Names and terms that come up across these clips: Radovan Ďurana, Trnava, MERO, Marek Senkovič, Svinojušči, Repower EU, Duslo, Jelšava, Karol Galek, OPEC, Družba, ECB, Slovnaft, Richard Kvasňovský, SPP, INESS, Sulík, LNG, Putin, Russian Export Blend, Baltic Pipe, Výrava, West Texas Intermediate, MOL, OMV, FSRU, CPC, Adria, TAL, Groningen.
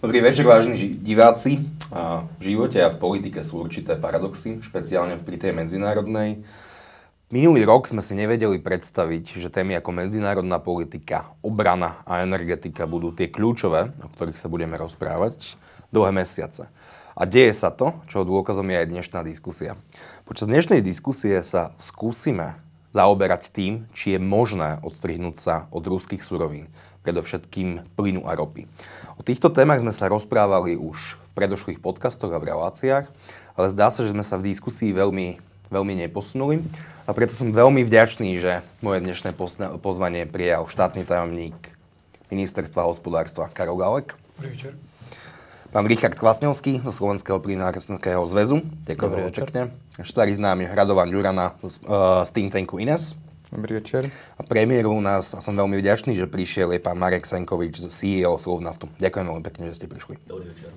Dobrý večer, vážení diváci. V živote a v politike sú určité paradoxy, špeciálne pri tej medzinárodnej. Minulý rok sme si nevedeli predstaviť, že témy ako medzinárodná politika, obrana a energetika budú tie kľúčové, o ktorých sa budeme rozprávať dlhé mesiace. A deje sa to, čo dôkazom je aj dnešná diskusia. Počas dnešnej diskusie sa skúsime zaoberať tým, či je možné odstrihnúť sa od ruských surovín, predovšetkým plynu a ropy. O týchto témach sme sa rozprávali už v predošlých podcastoch a v reláciách, ale zdá sa, že sme sa v diskusii veľmi neposunuli a preto som veľmi vďačný, že moje dnešné pozvanie prijal štátny tajomník ministerstva hospodárstva Karol Galek. Dobrý večer. Pán Richard Kvasňovský zo Slovenského plynárenského zväzu. Ďakujem pekne. Štári známy Radovan Ďurana z think tanku INESS. Dobrý večer. A premiéru u nás, a som veľmi vďačný, že prišiel, je pán Marek Senkovič, CEO Slovnaftu. Ďakujem veľmi pekne, že ste prišli. Dobrý večer.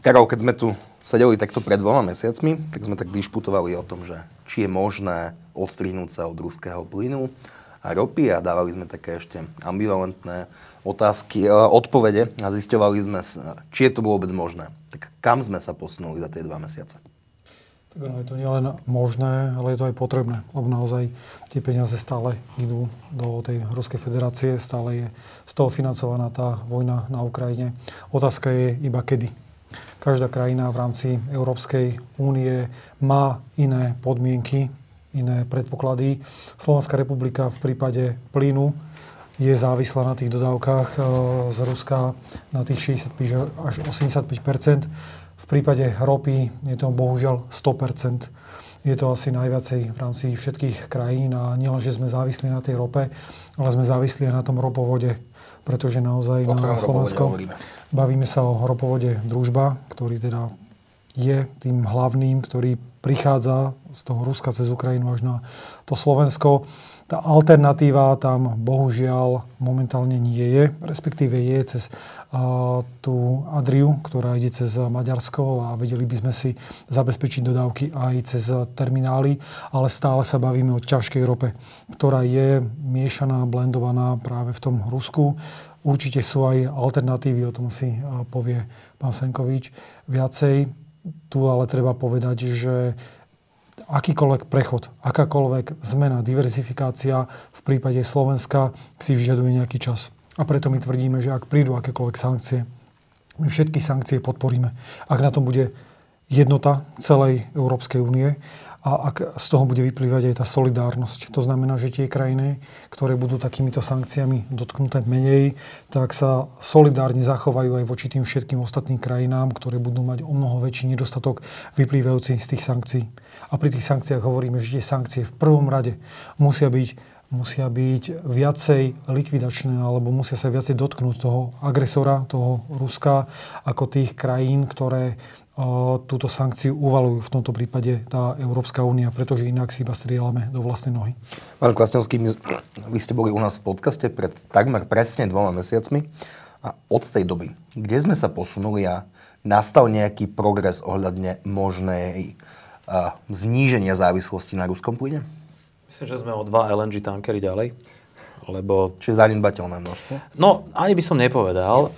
Karol, keď sme tu sedeli takto pred 2 mesiacmi, tak sme tak dišputovali o tom, že či je možné odstrihnúť sa od ruského plynu a ropy, a dávali sme také ešte ambivalentné otázky, odpovede, a zisťovali sme, či je to vôbec možné. Tak kam sme sa posunuli za tie 2 mesiace? Tak ono, je to nielen možné, ale je to aj potrebné, lebo naozaj tie peniaze stále idú do tej Ruskej federácie, stále je z toho financovaná tá vojna na Ukrajine. Otázka je iba kedy. Každá krajina v rámci Európskej únie má iné podmienky, iné predpoklady. Slovenská republika v prípade plynu je závislá na tých dodávkach z Ruska na tých 65 až 85%. V prípade ropy je to bohužiaľ 100%. Je to asi najviacej v rámci všetkých krajín a nielen, že sme závislí na tej rope, ale sme závislí na tom ropovode, pretože naozaj na Slovensku bavíme sa o ropovode Družba, ktorý teda je tým hlavným, ktorý prichádza z toho Ruska cez Ukrajinu až na to Slovensko. Tá alternatíva tam bohužiaľ momentálne nie je, respektíve je cez tú Adriu, ktorá ide cez Maďarsko, a vedeli by sme si zabezpečiť dodávky aj cez terminály, ale stále sa bavíme o ťažkej rope, ktorá je miešaná, blendovaná práve v tom Rusku. Určite sú aj alternatívy, o tom si povie pán Senkovič viacej. Tu ale treba povedať, že akýkoľvek prechod, akákoľvek zmena, diverzifikácia v prípade Slovenska si vyžaduje nejaký čas. A preto my tvrdíme, že ak prídu akékoľvek sankcie, my všetky sankcie podporíme. Ak na tom bude jednota celej Európskej únie a ak z toho bude vyplývať aj tá solidárnosť. To znamená, že tie krajiny, ktoré budú takýmito sankciami dotknuté menej, tak sa solidárne zachovajú aj voči tým všetkým ostatným krajinám, ktoré budú mať o mnoho väčší nedostatok vyplývajúci z tých sankcií. A pri tých sankciách hovoríme, že tie sankcie v prvom rade musia byť viacej likvidačné, alebo musia sa viacej dotknúť toho agresora, toho Ruska, ako tých krajín, ktoré túto sankciu uvalujú, v tomto prípade tá Európska únia, pretože inak si iba strieľame do vlastnej nohy. Pán Kvasňovský, vy ste boli u nás v podcaste pred takmer presne 2 mesiacmi a od tej doby, kde sme sa posunuli a nastal nejaký progres ohľadne možnej zníženia závislosti na ruskom plyne? Myslím, že sme o 2 LNG tankery ďalej. Lebo... Čiže zanedbateľné množstvo? No, ani by som nepovedal.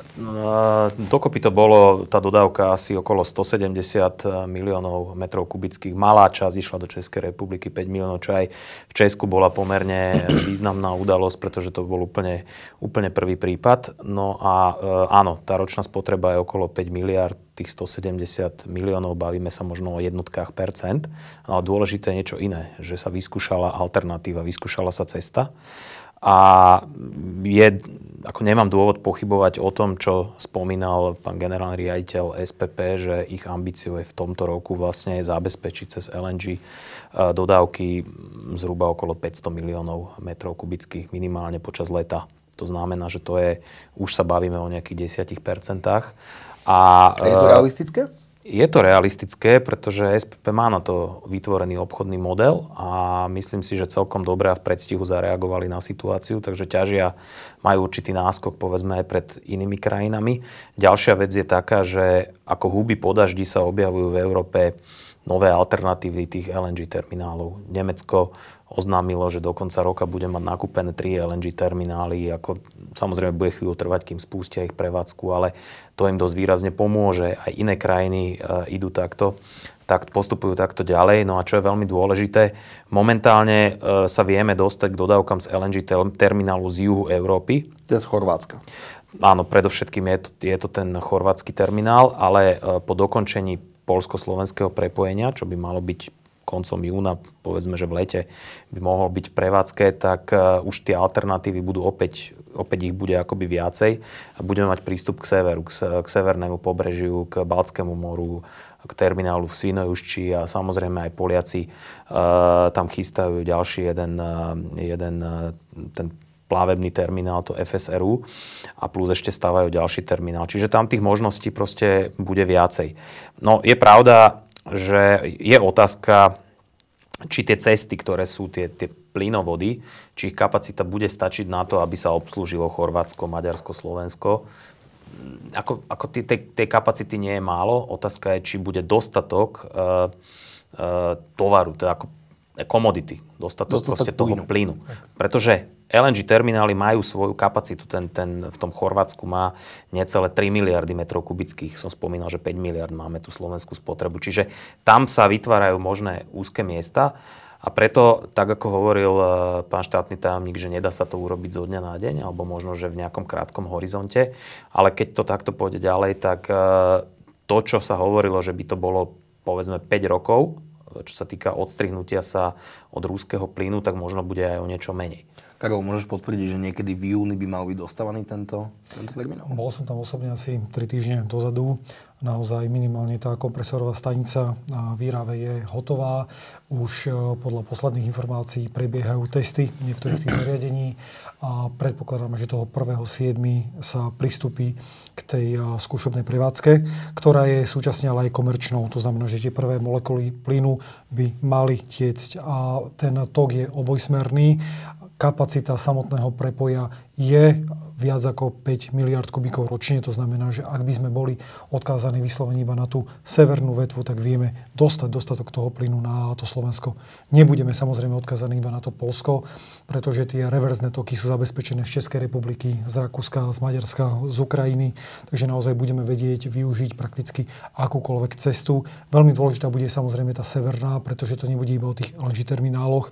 Dokopy to bolo, tá dodávka asi okolo 170 miliónov metrov kubických. Malá časť išla do Českej republiky, 5 miliónov, čo aj v Česku bola pomerne významná udalosť, pretože to bol úplne prvý prípad. No a áno, tá ročná spotreba je okolo 5 miliárd. Tých 170 miliónov, bavíme sa možno o jednotkách percent. Ale dôležité je niečo iné, že sa vyskúšala alternatíva, vyskúšala sa cesta. A nemám dôvod pochybovať o tom, čo spomínal pán generálny riaditeľ SPP, že ich ambíciou je v tomto roku vlastne zabezpečiť cez LNG dodávky zhruba okolo 500 miliónov metrov kubických minimálne počas leta. To znamená, že to je, už sa bavíme o nejakých 10%. Je to realistické? Je to realistické, pretože SPP má na to vytvorený obchodný model a myslím si, že celkom dobre a v predstihu zareagovali na situáciu, takže ťažia, majú určitý náskok, povedzme, aj pred inými krajinami. Ďalšia vec je taká, že ako huby po daždi sa objavujú v Európe nové alternatívy tých LNG terminálov. Nemecko oznámilo, že do konca roka bude mať nakúpené 3 LNG terminály. Ako, samozrejme, bude chvíľu trvať, kým spustia ich prevádzku, ale to im dosť výrazne pomôže. Aj iné krajiny idú takto, tak postupujú takto ďalej. No a čo je veľmi dôležité, momentálne sa vieme dostať k dodávkam z LNG terminálu z juhu Európy. To je z Chorvátska. Áno, predovšetkým je to ten chorvátsky terminál, ale po dokončení polsko-slovenského prepojenia, čo by malo byť koncom júna, povedzme, že v lete by mohol byť v prevádzke, tak už tie alternatívy budú opäť ich bude akoby viacej a budeme mať prístup k severu, k severnému pobrežiu, k Baltskému moru, k terminálu v Svinojušči a samozrejme aj Poliaci tam chystajú ďalší jeden ten plavebný terminál, to FSRU, a plus ešte stavajú ďalší terminál. Čiže tam tých možností proste bude viacej. No je pravda, že je otázka, či tie cesty, ktoré sú tie plynovody, či ich kapacita bude stačiť na to, aby sa obslúžilo Chorvátsko, Maďarsko, Slovensko. Ako tej kapacity nie je málo. Otázka je, či bude dostatok tovaru, teda ako komodity, dostatok toho plynu. Pretože LNG terminály majú svoju kapacitu, ten v tom Chorvátsku má necelé 3 miliardy metrov kubických, som spomínal, že 5 miliard máme tú slovenskú spotrebu, čiže tam sa vytvárajú možné úzke miesta a preto, tak ako hovoril pán štátny tajomník, že nedá sa to urobiť zo dňa na deň, alebo možno, že v nejakom krátkom horizonte, ale keď to takto pôjde ďalej, tak to, čo sa hovorilo, že by to bolo povedzme 5 rokov, čo sa týka odstrihnutia sa od ruského plynu, tak možno bude aj o niečo menej. Karol, môžeš potvrdiť, že niekedy v júni by mal byť dostávaný tento terminál? Bol som tam osobne asi 3 týždne dozadu. Naozaj minimálne tá kompresorová stanica na Výrave je hotová. Už podľa posledných informácií prebiehajú testy niektorých tých zariadení a predpokladáme, že toho 1.7. sa pristúpi k tej skúšobnej prevádzke, ktorá je súčasne ale aj komerčnou. To znamená, že tie prvé molekuly plynu by mali tiecť a ten tok je obojsmerný. Kapacita samotného prepoja je viac ako 5 miliard kubíkov ročne. To znamená, že ak by sme boli odkázaní vyslovene iba na tú severnú vetvu, tak vieme dostať dostatok toho plynu na to Slovensko. Nebudeme samozrejme odkázaní iba na to Poľsko, pretože tie reverzné toky sú zabezpečené z Českej republiky, z Rakúska, z Maďarska, z Ukrajiny. Takže naozaj budeme vedieť využiť prakticky akúkoľvek cestu. Veľmi dôležitá bude samozrejme tá severná, pretože to nebude iba o tých LNG termináloch,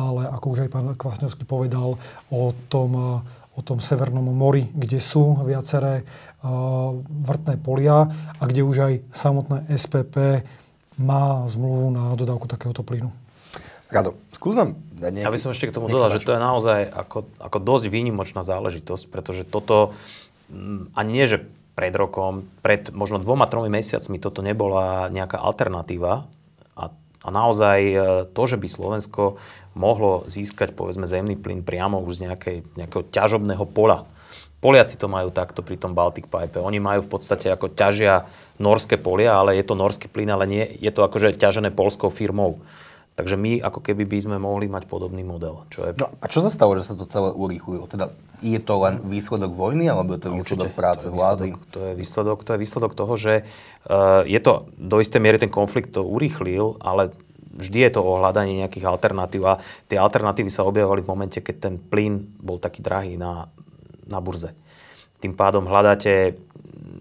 ale ako už aj pán Kvasňovský povedal o tom Severnom mori, kde sú viaceré vrtné polia a kde už aj samotné SPP má zmluvu na dodávku takéhoto plynu. Rado, skús nám dať nejaký... Ja by som ešte k tomu dodal, že to je naozaj ako dosť výnimočná záležitosť, pretože toto, ani nie že pred rokom, pred možno 2-3 mesiacmi toto nebola nejaká alternatíva. A naozaj to, že by Slovensko mohlo získať, povedzme, zemný plyn priamo už z nejakého ťažobného pola. Poliaci to majú takto pri tom Baltic Pipe. Oni majú v podstate ako ťažia norské polia, ale je to norský plyn, ale nie, je to akože ťažené poľskou firmou. Takže my ako keby by sme mohli mať podobný model. No a čo sa stalo, že sa to celé urýchľuje? Teda je to len výsledok vojny, alebo je to výsledok práce vlády? To je výsledok toho, že je to do istej miery ten konflikt to urýchlil, ale vždy je to o hľadanie nejakých alternatív a tie alternatívy sa objavovali v momente, keď ten plyn bol taký drahý na burze. Tým pádom hľadáte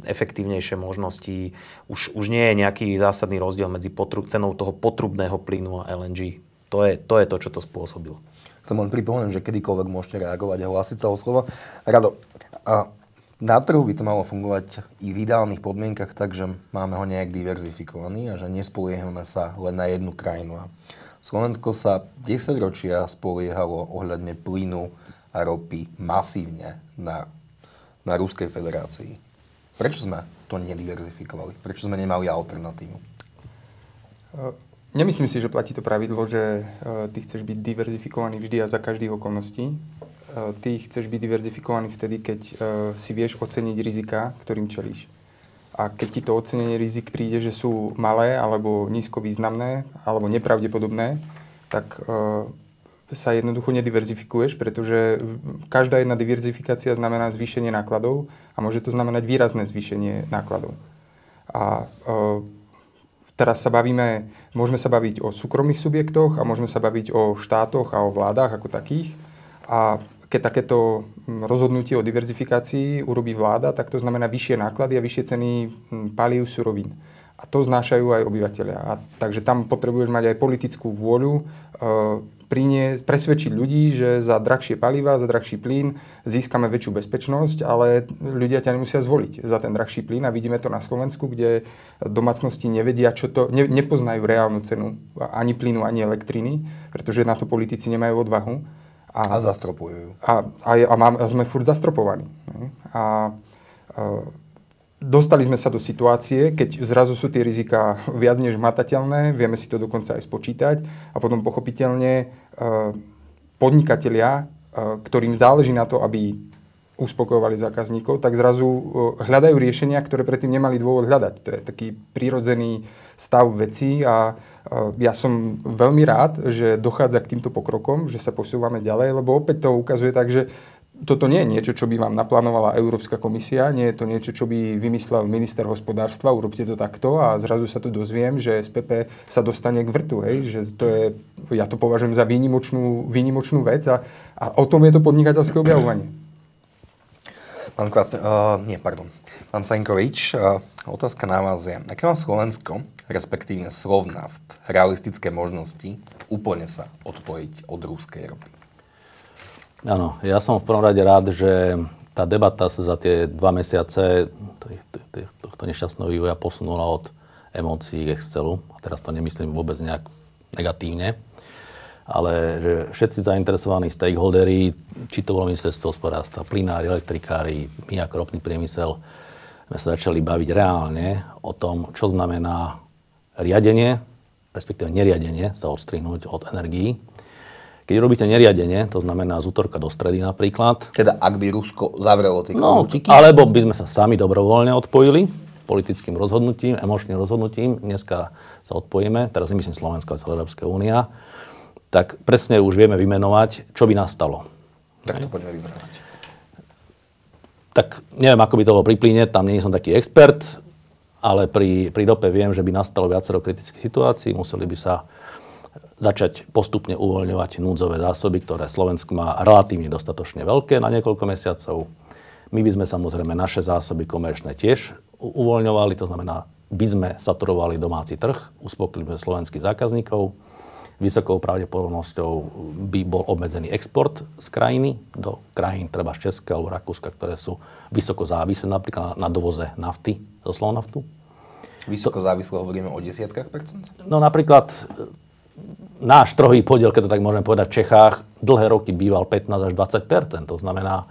efektívnejšie možnosti. Už nie je nejaký zásadný rozdiel medzi cenou toho potrubného plynu a LNG. To je to, čo to spôsobilo. Chcem len pripomenúť, že kedykoľvek môžete reagovať a hlásiť sa o slovo. Rado, na trhu by to malo fungovať i v ideálnych podmienkach, takže máme ho nejak diverzifikovaný a že nespoliehame sa len na jednu krajinu. Slovensko sa 10 ročia spoliehalo ohľadne plynu a ropy masívne na Ruskej federácii. Prečo sme to nediverzifikovali? Prečo sme nemali alternatívu? Nemyslím si, že platí to pravidlo, že ty chceš byť diverzifikovaný vždy a za každých okolností. Ty chceš byť diverzifikovaný vtedy, keď si vieš oceniť rizika, ktorým čelíš. A keď ti to ocenenie rizik príde, že sú malé, alebo nízko významné, alebo nepravdepodobné, tak sa jednoducho nediverzifikuješ, pretože každá jedna diverzifikácia znamená zvýšenie nákladov a môže to znamenať výrazné zvýšenie nákladov. A tá Teraz sa bavíme, môžeme sa baviť o súkromných subjektoch a môžeme sa baviť o štátoch a o vládach ako takých. A keď takéto rozhodnutie o diverzifikácii urobí vláda, tak to znamená vyššie náklady a vyššie ceny palív, surovín. A to znášajú aj obyvateľia. A takže tam potrebuješ mať aj politickú vôľu, presvedčiť ľudí, že za drahšie paliva, za drahší plyn získame väčšiu bezpečnosť, ale ľudia ťa nemusia zvoliť za ten drahší plyn. A vidíme to na Slovensku, kde domácnosti nevedia, nepoznajú reálnu cenu ani plynu, ani elektriny, pretože na to politici nemajú odvahu. A zastropujú. A sme furt zastropovaní. Dostali sme sa do situácie, keď zrazu sú tie riziká viac než hmatateľné, vieme si to dokonca aj spočítať a potom pochopiteľne podnikatelia, ktorým záleží na to, aby uspokojovali zákazníkov, tak zrazu hľadajú riešenia, ktoré predtým nemali dôvod hľadať. To je taký prirodzený stav vecí a ja som veľmi rád, že dochádza k týmto pokrokom, že sa posúvame ďalej, lebo opäť to ukazuje tak, že toto nie je niečo, čo by vám naplánovala Európska komisia, nie je to niečo, čo by vymyslel minister hospodárstva, urobte to takto a zrazu sa tu dozviem, že SPP sa dostane k vrtu, hej, že to je, ja to považujem za výnimočnú vec a o tom je to podnikateľské objavovanie. Pán Senkovič, otázka na vás je, aké má Slovensko, respektíve Slovnaft, realistické možnosti úplne sa odpojiť od ruskej ropy? Áno, ja som v prvom rade rád, že tá debata sa za tie 2 mesiace tohto nešťastného vývoja posunula od emócií k Excelu. A teraz to nemyslím vôbec nejak negatívne, ale že všetci zainteresovaní stakeholderi, či to bolo ministerstvo hospodárstva, plynári, elektrikári, my ako ropný priemysel, sme sa začali baviť reálne o tom, čo znamená riadenie, respektíve neriadenie, sa odstrihnúť od energií. Keď robíte neriadenie, to znamená z útorka do stredy napríklad. Teda ak by Rusko zavrelo tie komútiky? Alebo by sme sa sami dobrovoľne odpojili politickým rozhodnutím, emočným rozhodnutím. Dneska sa odpojíme, teraz myslím Slovensko a celá Európska únia. Tak presne už vieme vymenovať, čo by nastalo. Tak to poďme vymenovať. Tak neviem, ako by to bolo pri plyne, tam nie som taký expert, ale pri rope viem, že by nastalo viacero kritických situácií, museli by sa začať postupne uvoľňovať núdzové zásoby, ktoré Slovensko má relatívne dostatočne veľké na niekoľko mesiacov. My by sme samozrejme naše zásoby komerčné tiež uvoľňovali, to znamená, by sme saturovali domáci trh, uspokojili by slovenských zákazníkov, vysokou pravdepodobnosťou by bol obmedzený export z krajiny do krajín treba z Česka alebo Rakúska, ktoré sú vysoko závislé napríklad na dovoze nafty zo Slovnaftu. Vysoko závislé hovoríme o 10%? No napríklad náš trhový podiel, keď to tak môžeme povedať, v Čechách dlhé roky býval 15 až 20%. To znamená,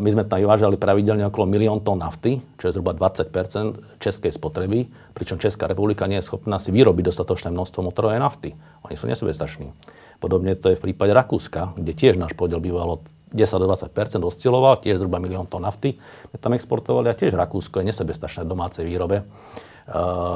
my sme tam vyvážali pravidelne okolo 1 000 000 tón nafty, čo je zhruba 20% českej spotreby, pričom Česká republika nie je schopná si vyrobiť dostatočné množstvo motorovej nafty. Oni sú nesebestační. Podobne to je v prípade Rakúska, kde tiež náš podiel bývalo 10 do 20% osciloval, tiež zhruba 1 000 000 tón nafty. My tam exportovali a tiež Rakúsko je nesebestačné v domácej výrobe.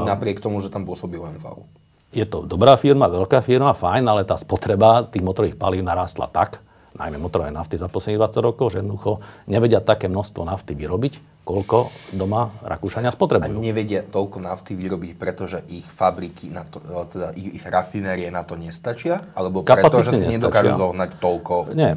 Napriek tomu, že tam pôsobí OMV. Je to dobrá firma, veľká firma, fajn, ale tá spotreba tých motorových palív narastla tak, najmä motorové nafty za posledných 20 rokov, že jednoducho nevedia také množstvo nafty vyrobiť, koľko doma Rakúšania spotrebujú. A nevedia toľko nafty vyrobiť, pretože ich fabriky, teda ich rafinérie na to nestačia? Alebo preto, že si nedokážu zohnať toľko? Nie,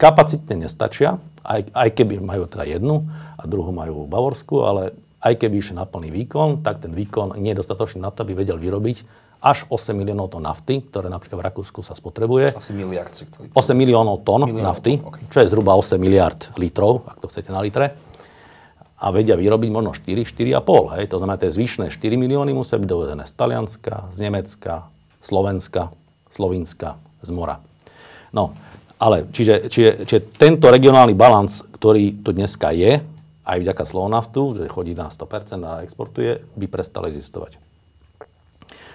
kapacitne nestačia, aj keby majú teda jednu a druhú majú v Bavorsku, ale aj keby išli na plný výkon, tak ten výkon nie je dostatočný na to, aby vedel vyrobiť až 8 000 000 tón nafty, ktoré napríklad v Rakúsku sa spotrebuje. Asi miliard. 8 000 000 tón nafty, okay. Čo je zhruba 8 miliárd litrov, ak to chcete na litre. A vedia vyrobiť možno 4,5. Hej. To znamená, tie zvyšné 4 milióny musia byť dovezené z Talianska, z Nemecka, Slovenska, Slovinska, z mora. No, ale čiže tento regionálny balans, ktorý tu dneska je, aj vďaka Slovnaftu, že chodí na 100% a exportuje, by prestalo existovať.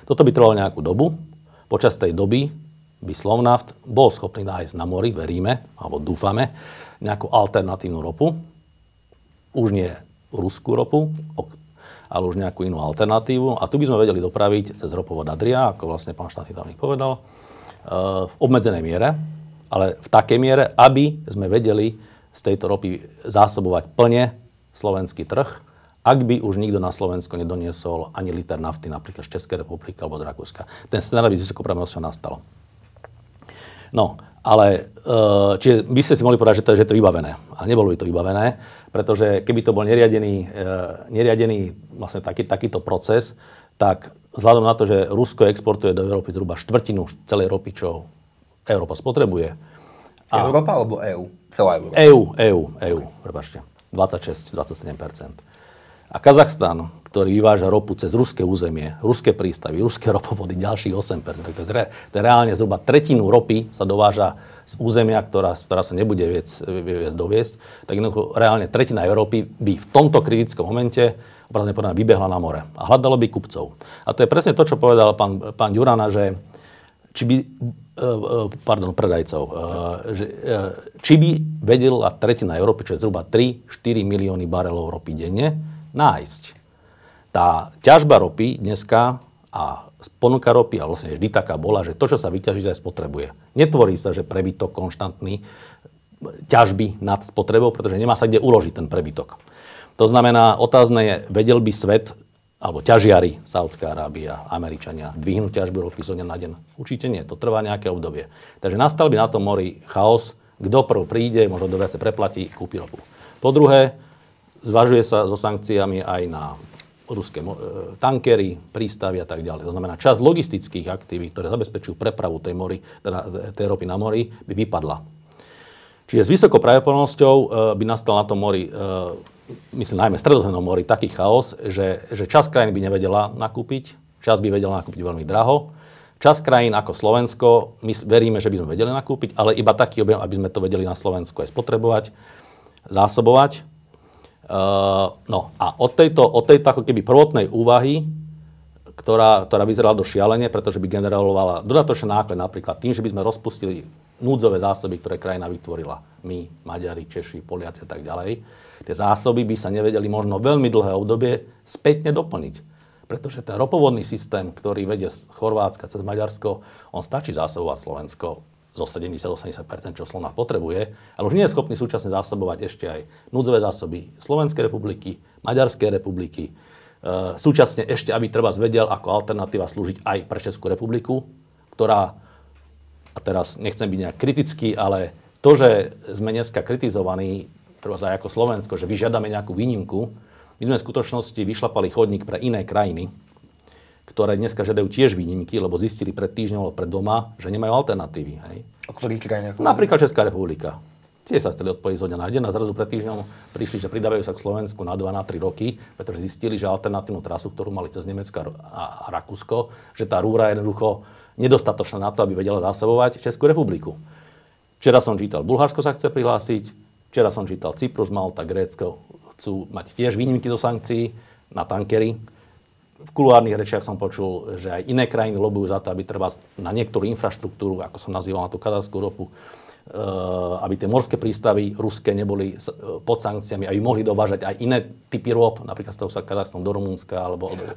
Toto by trvalo nejakú dobu. Počas tej doby by Slovnaft bol schopný nájsť na mori, veríme, alebo dúfame, nejakú alternatívnu ropu. Už nie ruskú ropu, ale už nejakú inú alternatívu. A tu by sme vedeli dopraviť cez ropovod Adria, ako vlastne pán štátny tajomník povedal, v obmedzenej miere, ale v takej miere, aby sme vedeli z tejto ropy zásobovať plne slovenský trh a ak by už nikto na Slovensko nedoniesol ani liter nafty napríklad z Českej republiky alebo z Rakúska. Ten scenár by s vysokopravnosťou nastalo. No, ale čiže by ste si mohli povedať, že to je vybavené. A nebolo by to vybavené, pretože keby to bol neriadený vlastne takýto proces, tak vzhľadom na to, že Rusko exportuje do Európy zhruba štvrtinu celej ropy, čo Európa spotrebuje. A Európa alebo EU? Celá Európa? EU, prepáčte. 26-27%. A Kazachstan, ktorý vyváža ropu cez ruské územie, ruské prístavy, ruské ropovody, ďalších 8%. Tak to je reálne zhruba tretinu ropy sa dováža z územia, ktorá sa nebude viec doviesť. Tak reálne tretina Európy by v tomto kritickom momente obrazne povedané vybehla na more a hľadalo by kupcov. A to je presne to, čo povedal pán Ďurana, že predajcov. Či by vedela tretina Európy, čo je zhruba 3-4 milióny barelov ropy denne, nájsť. Tá ťažba ropy dneska a ponuka ropy, a vlastne vždy taká bola, že to, čo sa vyťaží, sa aj spotrebuje. Netvorí sa, že prebytok konštantný ťažby nad spotrebou, pretože nemá sa kde uložiť ten prebytok. To znamená, otázne je, vedel by svet alebo ťažiari, Saudská Arábia, Američania, dvihnú ťažbu ropy zo dňa na deň? Určite nie, to trvá nejaké obdobie. Takže nastal by na tom mori chaos, kto prv príde, možno do sa preplatí, kúpi ropu. Po druhé, zvažuje sa so sankciami aj na ruské tankery, prístavy a tak ďalej. To znamená, časť logistických aktivít, ktoré zabezpečujú prepravu tej ropy na mori, by vypadla. Čiže s vysokou pravdepodobnosťou by nastal na tom mori, myslím najmä v Stredozemnom mori, taký chaos, že časť krajín by nevedela nakúpiť, časť by vedela nakúpiť veľmi draho. Časť krajín ako Slovensko, my veríme, že by sme vedeli nakúpiť, ale iba taký objem, aby sme to vedeli na Slovensku aj spotrebovať, zásobovať. No a od tejto ako keby prvotnej úvahy, ktorá vyzerala do šialenie, pretože by generovala dodatočné náklady napríklad tým, že by sme rozpustili núdzové zásoby, ktoré krajina vytvorila. My, Maďari, Češi, Poliaci a tak ďalej. Tie zásoby by sa nevedeli možno veľmi dlhé obdobie spätne doplniť. Pretože ten ropovodný systém, ktorý vedie z Chorvátska cez Maďarsko, on stačí zásobovať Slovensko zo 70-80%, čo Slovnaft potrebuje, ale už nie je schopný súčasne zásobovať ešte aj núdzové zásoby Slovenskej republiky, Maďarskej republiky. Súčasne ešte, aby treba zvedel, ako alternatíva slúžiť aj pre Českú republiku, ktorá, a teraz nechcem byť nejak kritický, ale to, že sme dneska kritizovaní, treba aj ako Slovensko, že vyžiadame nejakú výnimku. My sme v skutočnosti vyšlapali chodník pre iné krajiny, ktoré dneska žiadajú tiež výnimky, lebo zistili pred týždňom alebo pred doma, že nemajú alternatívy. Hej. O ktorých krajinách? Napríklad Česká republika. Tie sa chceli odpojiť zo dňa na deň a zrazu pred týždňom prišli, že pridávajú sa k Slovensku na 2-3 roky, pretože zistili, že alternatívnu trasu, ktorú mali cez Nemecko a Rakúsko, že tá rúra je jednoducho nedostatočná na to, aby vedela zásobovať Českú republiku. Včera som čítal, Bulharsko sa chce prihlásiť. Včera som čítal Cyprus, Malta, Grécko chcú mať tiež výnimky do sankcií na tankery. V kuluárnych rečiach som počul, že aj iné krajiny lobujú za to, aby treba na niektorú infraštruktúru, ako som nazýval na tú kazachskú ropu, aby tie morské prístavy ruské neboli pod sankciami, aby mohli dovážať aj iné typy rôb, napríklad z toho sa Kazachstan do Rumunska alebo do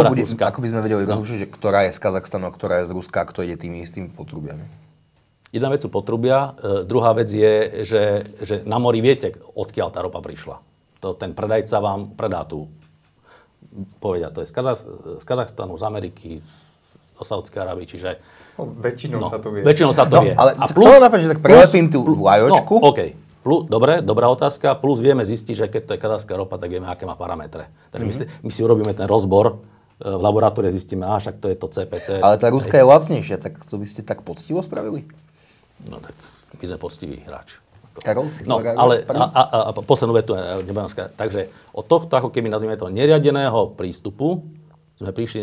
Rakúska. Ako by sme vedeli rozlišiť, že ktorá je z Kazachstanu a ktorá je z Ruska a kto ide tými istými potrubiami? Jedna vec sú potrubia, druhá vec je, že na mori viete, odkiaľ tá ropa prišla. Ten predajca vám predá tú, povedia, to je z Kazachstanu, z Ameriky, z Saudskej Arábie, čiže... Väčšinou sa to vie. Ale a plus, že tak prelepím tú vlajočku. No, OK. Dobre, dobrá otázka. Plus vieme zistiť, že keď to je kazachská ropa, tak vieme, aké má parametre. Takže my si urobíme ten rozbor, v laboratóriu zistíme, však to je to CPC. Ale tá ruská je lacnejšia, tak to by ste tak poctivo spravili? No tak my sme poctivý hráč. Karol, no, ale a poslednú vetu nebudem skávať. Takže od tohto, ako keby nazvime to neriadeného prístupu, sme prišli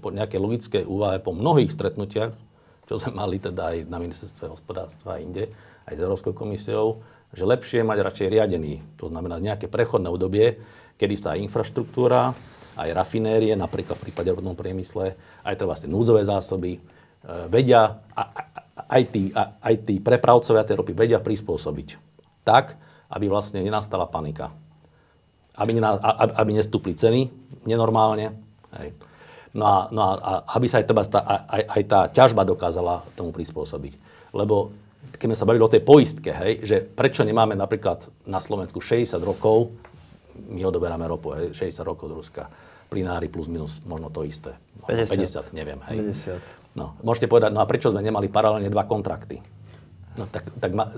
nejakej logickej úvahe po mnohých stretnutiach, čo sme mali teda aj na ministerstve hospodárstva a inde, aj s Európskou komisiou, že lepšie mať radšej riadený. To znamená nejaké prechodné obdobie, kedy sa infraštruktúra, aj rafinérie, napríklad v prípade ropnom priemysle, aj treba núdzové zásoby, vedia aj tí prepravcovia tej ropy vedia prispôsobiť tak, aby vlastne nenastala panika. Aby nestúpli ceny nenormálne. Hej. No a aby sa aj tá ťažba dokázala tomu prispôsobiť. Lebo keď sme sa bavili o tej poistke, hej, že prečo nemáme napríklad na Slovensku 60 rokov my odoberáme ropu, hej, 60 rokov od Ruska. Plynári plus minus možno to isté. 50 neviem, hej. 50. No, môžete povedať, no a prečo sme nemali paralelne dva kontrakty? No,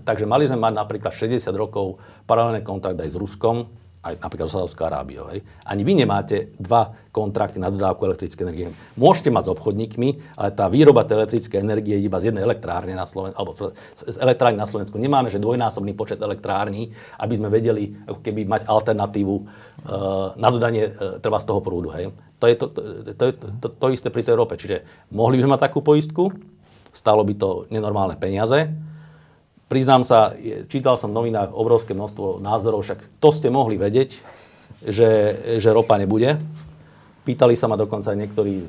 takže mali sme mať napríklad 60 rokov paralelný kontrakt aj s Ruskom, aj napríklad s Saudskou Arábiou. Hej. Ani vy nemáte dva kontrakty na dodávku elektrickej energie. Môžete mať s obchodníkmi, ale tá výroba tej elektrickej energie je iba z jednej elektrárne na Slovensku, alebo z elektrárne na Slovensku. Nemáme, že dvojnásobný počet elektrární, aby sme vedeli keby mať alternatívu na dodanie trvá z toho prúdu. Hej. To je to isté pri tej rope. Čiže mohli by sme mať takú poistku, stálo by to nenormálne peniaze. Priznám sa, čítal som v novinách obrovské množstvo názorov, však to ste mohli vedieť, že ropa nebude. Pýtali sa ma dokonca aj niektorí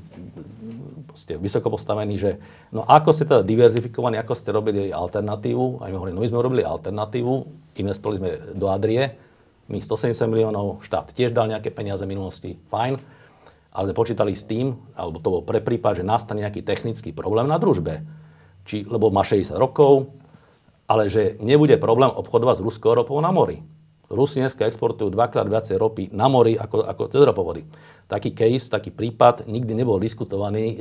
vysoko postavení, že no ako ste teda diverzifikovaní, ako ste robili alternatívu. A my hovorili, no my sme robili alternatívu, investovali sme do Adrie, my 170 miliónov, štát tiež dal nejaké peniaze v minulosti, fajn. Ale sme počítali s tým, alebo to bol pre prípad, že nastane nejaký technický problém na družbe. Lebo má 60 rokov, ale že nebude problém obchodovať s ruskou ropou na mori. Rusi dneska exportujú dvakrát viacej ropy na mori ako cez ropovody. Taký case, taký prípad nikdy nebol diskutovaný,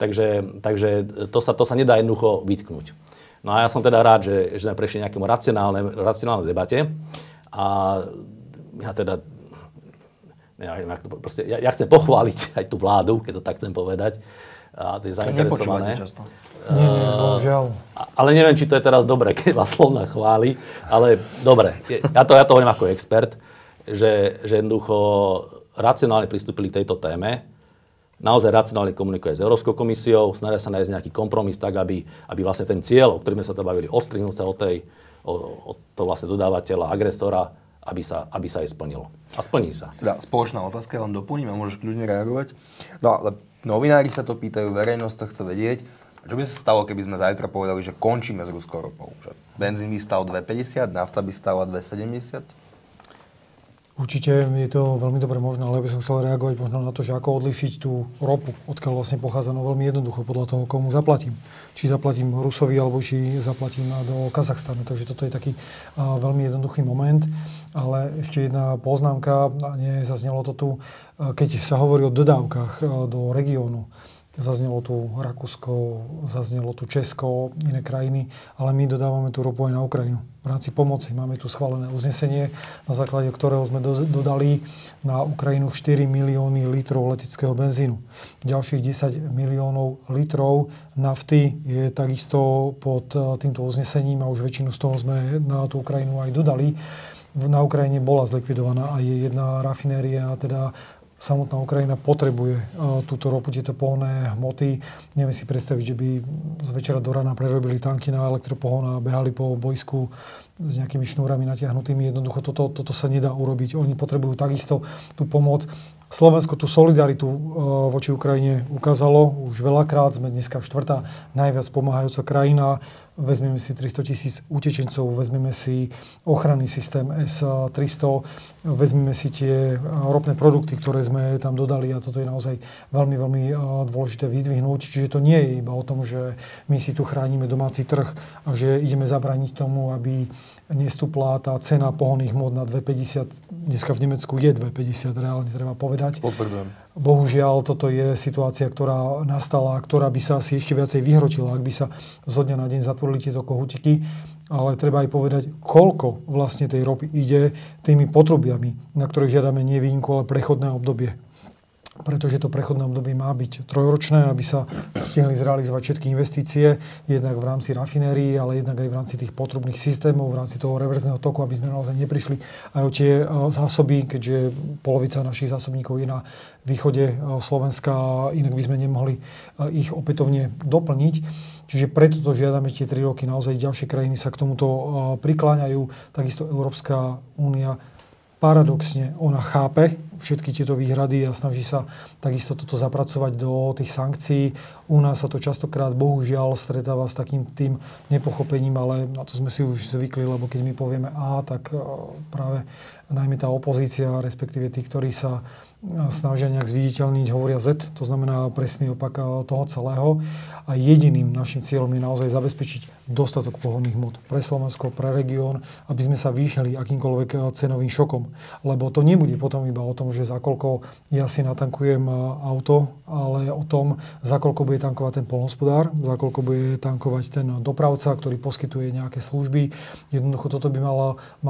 takže to sa nedá jednoducho vytknúť. No a ja som teda rád, že sme prešli nejakému racionálnej debate. A ja teda ja chcem pochváliť aj tú vládu, keď to tak chcem povedať. A to je zainteresované. Nie, bohužiaľ. Ale neviem, či to je teraz dobre, keď vás slovná chváli, ale dobre. Ja to hovorím ako expert, že jednoducho racionálne pristúpili k tejto téme. Naozaj racionálne komunikuje s Európskou komisiou, snažia sa nájsť nejaký kompromis tak, aby vlastne ten cieľ, o ktorým sme sa tam bavili, ostrihnúť sa od toho vlastne dodávateľa, agresora, aby sa aj splnilo. A splní sa. Teda spoločná otázka, ja len doplním a môžeš kľudne reagovať. No ale novinári sa to pýtajú, verejnosť to chce vedieť. Čo by sa stalo, keby sme zajtra povedali, že končíme s ruskou ropou? Benzín by stal 2,50, nafta by stala 2,70? Určite je to veľmi dobre možné, ale by som chcel reagovať možno na to, že ako odlišiť tú ropu, odkiaľ vlastne pochádza, no veľmi jednoducho podľa toho, komu zaplatím. Či zaplatím Rusovi, alebo či zaplatím do Kazachstanu. Takže toto je taký veľmi jednoduchý moment. Ale ešte jedna poznámka, zaznelo to tu, keď sa hovorí o dodávkach do regiónu. Zaznelo tu Rakúsko, zaznelo tu Česko, iné krajiny, ale my dodávame tú ropu aj na Ukrajinu. V rámci pomoci máme tu schválené uznesenie, na základe ktorého sme dodali na Ukrajinu 4 milióny litrov leteckého benzínu. Ďalších 10 miliónov litrov nafty je takisto pod týmto uznesením a už väčšinu z toho sme na tú Ukrajinu aj dodali. Na Ukrajine bola zlikvidovaná aj jedna rafinéria, teda samotná Ukrajina potrebuje túto ropu, tieto pohonné hmoty. Neviem si predstaviť, že by z večera do rana prerobili tanky na elektropohon a behali po bojsku s nejakými šnúrami natiahnutými. Jednoducho toto sa nedá urobiť. Oni potrebujú takisto tú pomoc. Slovensko tú solidaritu voči Ukrajine ukázalo už veľakrát. Sme dneska štvrtá najviac pomáhajúca krajina. Vezmeme si 300 000 utečencov, vezmeme si ochranný systém S-300, vezmeme si tie ropné produkty, ktoré sme tam dodali a toto je naozaj veľmi, veľmi dôležité vyzdvihnúť. Čiže to nie je iba o tom, že my si tu chránime domáci trh a že ideme zabrániť tomu, aby nestúpla tá cena pohonných hmôt na 2,50. Dneska v Nemecku je 2,50, reálne treba povedať. Potvrdzujem. Bohužiaľ, toto je situácia, ktorá nastala, ktorá by sa asi ešte viacej vyhrotila, ak by sa zo dňa na deň zatvorila tieto kohutiky, ale treba aj povedať, koľko vlastne tej ropy ide tými potrubiami, na ktoré žiadame nie výnimku, ale prechodné obdobie. Pretože to prechodné obdobie má byť trojročné, aby sa stihli zrealizovať všetky investície, jednak v rámci rafinérií, ale jednak aj v rámci tých potrubných systémov, v rámci toho reverzného toku, aby sme naozaj neprišli aj o tie zásoby, keďže polovica našich zásobníkov je na východe Slovenska, inak by sme nemohli ich opätovne doplniť. Čiže preto to žiadame tie 3 roky, naozaj ďalšie krajiny sa k tomuto prikláňajú. Takisto Európska únia paradoxne, ona chápe všetky tieto výhrady a snaží sa takisto toto zapracovať do tých sankcií. U nás sa to častokrát bohužiaľ stretáva s takým tým nepochopením, ale na to sme si už zvykli, lebo keď my povieme A, tak práve najmä tá opozícia, respektíve tí, ktorí sa snažia nejak zviditeľniť, hovoria Z, to znamená presný opak toho celého. A jediným našim cieľom je naozaj zabezpečiť dostatok pohonných hmot pre Slovensko, pre región, aby sme sa vyhli akýmkoľvek cenovým šokom. Lebo to nebude potom iba o tom, že za koľko ja si natankujem auto, ale o tom, za koľko bude tankovať ten poľnohospodár, za koľko bude tankovať ten dopravca, ktorý poskytuje nejaké služby. Jednoducho toto by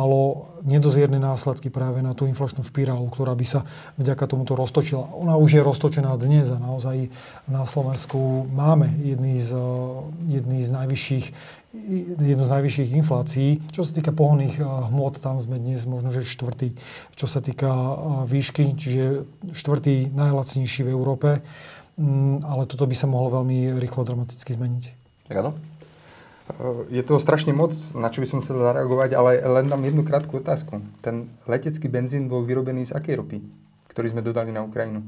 malo nedozierne následky práve na tú inflačnú špirálu, ktorá by sa vďaka tomuto roztočila. Ona už je roztočená dnes a naozaj na Slovensku máme jednu z najvyšších inflácií. Čo sa týka pohonných hmôt, tam sme dnes možno, že štvrtý. Čo sa týka výšky, čiže štvrtý najlacnejší v Európe. Ale toto by sa mohlo veľmi rýchlo dramaticky zmeniť. Rado? Je toho strašne moc, na čo by som chcel zareagovať, ale len dám jednu krátku otázku. Ten letecký benzín bol vyrobený z akej ropy, ktorý sme dodali na Ukrajinu?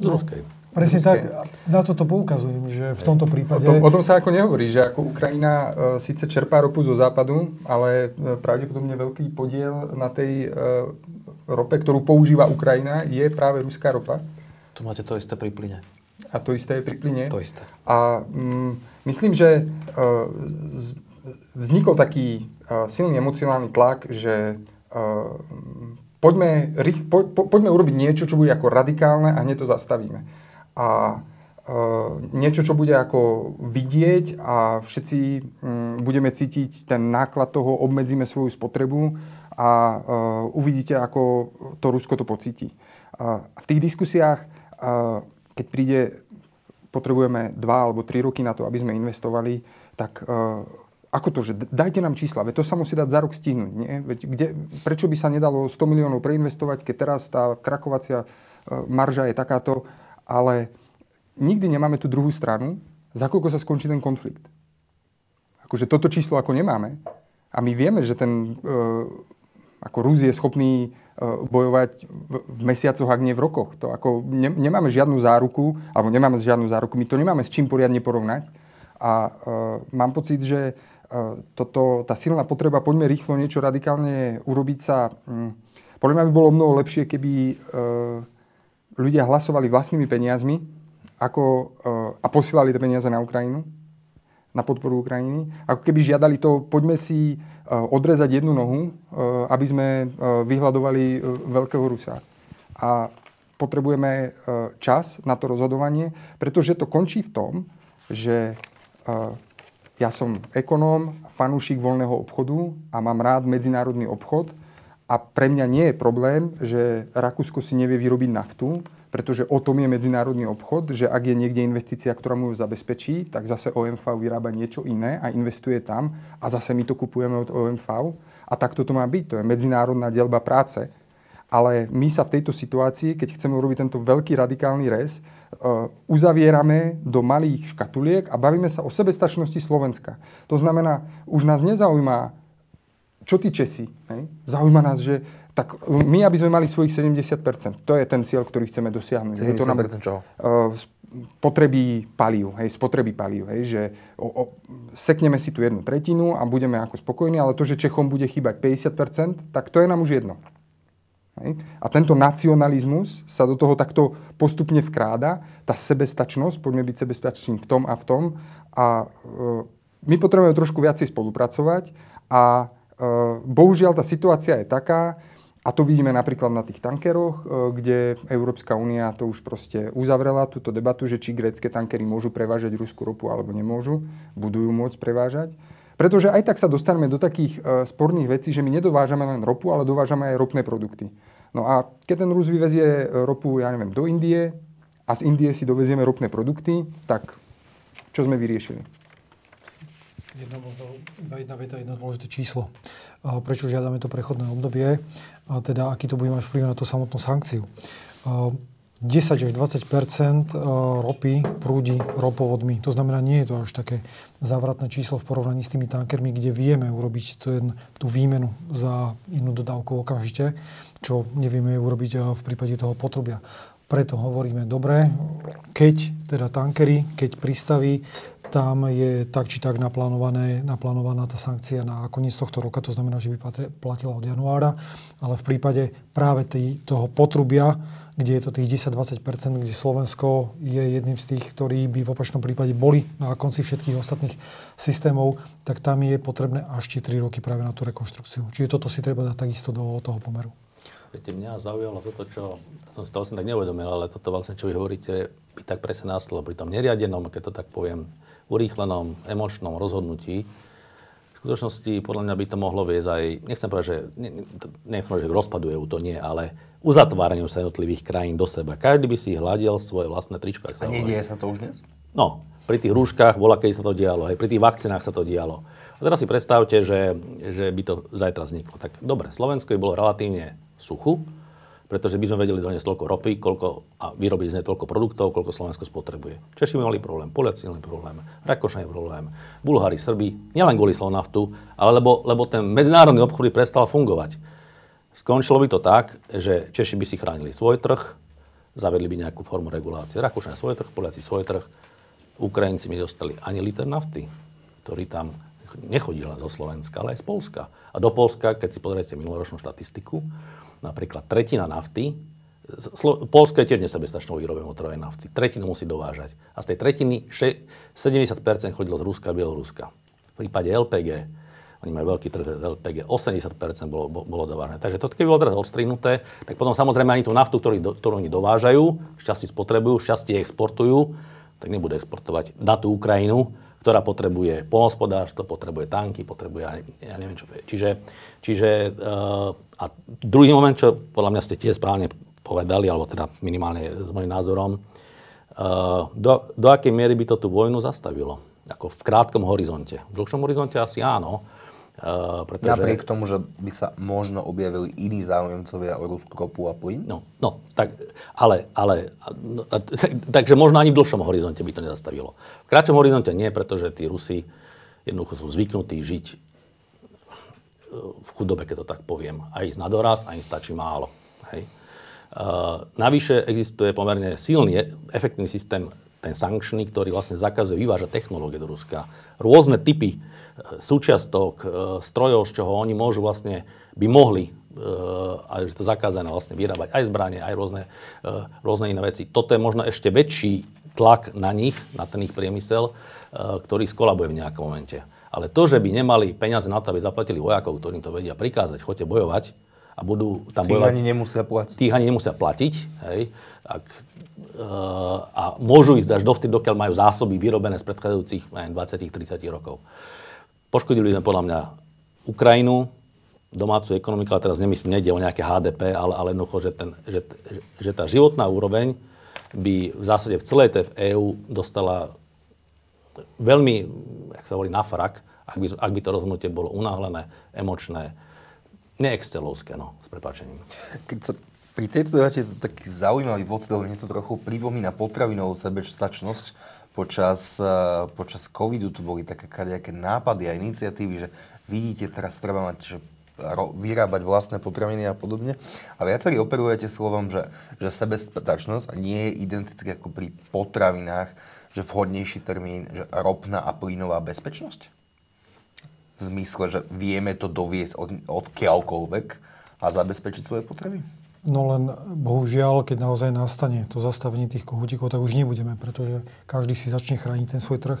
Z ruskej. Presne tak, na toto poukazujem, že v tomto prípade... O tom sa ako nehovorí, že ako Ukrajina síce čerpá ropu zo západu, ale pravdepodobne veľký podiel na tej rope, ktorú používa Ukrajina, je práve ruská ropa. Tu máte to isté pri plyne. A to isté je pri plyne? To isté. A myslím, že vznikol taký silný emocionálny tlak, že... Poďme urobiť niečo, čo bude ako radikálne a hneď to zastavíme. A niečo, čo bude ako vidieť a všetci budeme cítiť ten náklad toho, obmedzíme svoju spotrebu a uvidíte, ako to Rusko to pocíti. V tých diskusiách, keď príde, potrebujeme 2 alebo 3 roky na to, aby sme investovali, tak... Ako to, že dajte nám čísla, veď to sa musí dať za rok stihnúť, nie? Veď prečo by sa nedalo 100 miliónov preinvestovať, keď teraz tá krakovacia marža je takáto, ale nikdy nemáme tú druhú stranu, za koľko sa skončí ten konflikt. Akože toto číslo ako nemáme a my vieme, že ten ako Rus je schopný bojovať v mesiacoch, ak nie v rokoch. To ako nemáme žiadnu záruku, alebo nemáme žiadnu záruku, my to nemáme s čím poriadne porovnať a mám pocit, že tá silná potreba, poďme rýchlo niečo radikálne urobiť sa. Podľa mňa by bolo mnoho lepšie, keby ľudia hlasovali vlastnými peniazmi a posielali tie peniaze na Ukrajinu, na podporu Ukrajiny. Ako keby žiadali to, poďme si odrezať jednu nohu, aby sme vyhľadovali veľkého Rusa. A potrebujeme čas na to rozhodovanie, pretože to končí v tom, že... Ja som ekonóm, fanúšik voľného obchodu a mám rád medzinárodný obchod a pre mňa nie je problém, že Rakúsko si nevie vyrobiť naftu, pretože o tom je medzinárodný obchod, že ak je niekde investícia, ktorá mu ju zabezpečí, tak zase OMV vyrába niečo iné a investuje tam a zase my to kupujeme od OMV a takto to má byť, to je medzinárodná deľba práce. Ale my sa v tejto situácii, keď chceme urobiť tento veľký radikálny rez, uzavierame do malých škatuliek a bavíme sa o sebestačnosti Slovenska. To znamená, už nás nezaujíma, čo tí Česi. Ne? Zaujíma nás, že tak my, aby sme mali svojich 70%. To je ten cieľ, ktorý chceme dosiahnuť. 70% to nám, čoho? Spotreby palív. Že sekneme si tu 1/3 a budeme ako spokojní, ale to, že Čechom bude chýbať 50%, tak to je nám už jedno. A tento nacionalizmus sa do toho takto postupne vkráda. Tá sebestačnosť, poďme byť sebestační v tom. A my potrebujeme trošku viacej spolupracovať. A bohužiaľ tá situácia je taká, a to vidíme napríklad na tých tankeroch, kde Európska únia to už proste uzavrela túto debatu, že či grécke tankery môžu prevážať ruskú ropu alebo nemôžu, budú ju môcť prevážať. Pretože aj tak sa dostaneme do takých sporných vecí, že my nedovážame len ropu, ale dovážame aj ropné produkty. No a keď ten Rus vyvezie ropu, ja neviem, do Indie a z Indie si dovezieme ropné produkty, tak čo sme vyriešili? Jedna dôležité číslo. Prečo žiadame to prechodné obdobie? A teda aký to bude mať vplyv na tú samotnú sankciu? 10 až 20% ropy prúdi ropovodmi. To znamená, nie je to až také závratné číslo v porovnaní s tými tankermi, kde vieme urobiť tú výmenu za inú dodávku okamžite, čo nevieme urobiť v prípade toho potrubia. Preto hovoríme, dobre, keď teda tankery, keď pristaví, tam je tak či tak naplánovaná tá sankcia na koniec tohto roka, to znamená, že by platila od januára, ale v prípade práve toho potrubia, kde je to tých 10-20%, kde Slovensko je jedným z tých, ktorí by v opačnom prípade boli na konci všetkých ostatných systémov, tak tam je potrebné až tie 3 roky práve na tú rekonštrukciu. Čiže toto si treba dať takisto do toho pomeru. Viete, mňa zaujalo toto, čo som si to vlastne tak neuvedomil, ale toto vlastne, čo vy hovoríte, by tak presne nastalo pri tom neriadenom, keď to tak poviem, urýchlenom, emočnom rozhodnutí. V skutočnosti podľa mňa by to mohlo viesť aj, nechcem povedať, že, nechcem povedať, že rozpadu EU, to nie, ale uzatváraniu sa jednotlivých krajín do seba. Každý by si hľadil svoje vlastné tričko. A nedieje sa to už dnes? No, pri tých rúškach bola, keď sa to dialo, aj pri tých vakcinách sa to dialo. A teraz si predstavte, že by to zajtra vzniklo. Tak dobre, Slovensko by bolo relatívne suchu, pretože by sme vedeli doniesť toľko ropy, a vyrobiť z nej toľko produktov, koľko Slovensko spotrebuje. Češi by mali problém, Poliaci mali problém, Rakúšania problém, Bulhári, Srbi, nielen kvôli Slovnaftu, ale lebo ten medzinárodný obchod prestal fungovať. Skončilo by to tak, že Češi by si chránili svoj trh, zavedli by nejakú formu regulácie. Rakúšania svoj trh, Poliaci svoj trh, Ukrajinci by dostali ani liter nafty, ktorý tam nechodí len zo Slovenska, ale aj z Poľska. A do Poľska, keď si pozriete minuloročnú štatistiku, napríklad tretina nafty, Poľsko je tiež nesebestačnou výrobou motorovej nafty, tretinu musí dovážať. A z tej tretiny 70% chodilo z Ruska a Bieloruska. V prípade LPG, oni majú veľký trh LPG, 80% bolo dovážané. Takže to keby bolo teraz odstrinuté, tak potom samozrejme ani tú naftu, ktorú oni dovážajú, šťastie spotrebujú, šťastie exportujú, tak nebudú exportovať na tú Ukrajinu, ktorá potrebuje poľnohospodárstvo, potrebuje tanky, potrebuje aj, ja neviem čo. Čiže a druhý moment, čo podľa mňa ste tie správne povedali, alebo teda minimálne s mojím názorom, do akej miery by to tú vojnu zastavilo? Ako v krátkom horizonte. V dlhšom horizonte asi áno. Pretože... Napriek tomu, že by sa možno objavili iní záujemcovia o ruskú ropu a plyn? No, tak, takže možno ani v dlhšom horizonte by to nezastavilo. V krátšom horizonte nie, pretože tí Rusi jednoducho sú zvyknutí žiť v chudobe, keď to tak poviem. Aj ísť na doraz, aj im stačí málo. Hej. Navyše existuje pomerne silný, efektívny systém, ten sankčný, ktorý vlastne zakazuje vyvážať technológie do Ruska. Rôzne typy súčiastok, strojov, z čoho oni môžu vlastne, by mohli, aj to zakázané vlastne vyrábať aj zbranie, aj rôzne iné veci. Toto je možno ešte väčší tlak na nich, na ten ich priemysel, ktorý skolabuje v nejakom momente. Ale to, že by nemali peniaze na to, aby zaplatili vojakov, ktorým to vedia prikázať, choďte bojovať a budú tam bojovať. Tých ani nemusia platiť, hej. A môžu ísť až dovtedy, dokiaľ majú zásoby vyrobené z predchádzajúcich 20-30 rokov. Poškodili sme podľa mňa Ukrajinu, domácu ekonomiku, ale teraz nemyslím, nejde o nejaké HDP, ale jednoducho, že tá životná úroveň by v zásade v celej tej EÚ dostala veľmi, jak sa hovorí, na frak, ak by to rozhodnutie bolo unáhlené, emočné, neexcelovské, no, s prepáčením. Pri tejto debate je to taký zaujímavý bod, lebo mne to trochu pripomína potravinovú sebestačnosť. Počas covidu tu boli také kadejaké nápady a iniciatívy, že vidíte, teraz treba mať, že vyrábať vlastné potraviny a podobne. A viacerí operujete slovom, že sebestačnosť nie je identická ako pri potravinách, že vhodnejší termín, že ropná a plynová bezpečnosť. V zmysle, že vieme to doviesť od kiaľkoľvek a zabezpečiť svoje potreby. No len bohužiaľ, keď naozaj nastane to zastavenie tých kohútikov, tak už nebudeme, pretože každý si začne chrániť ten svoj trh.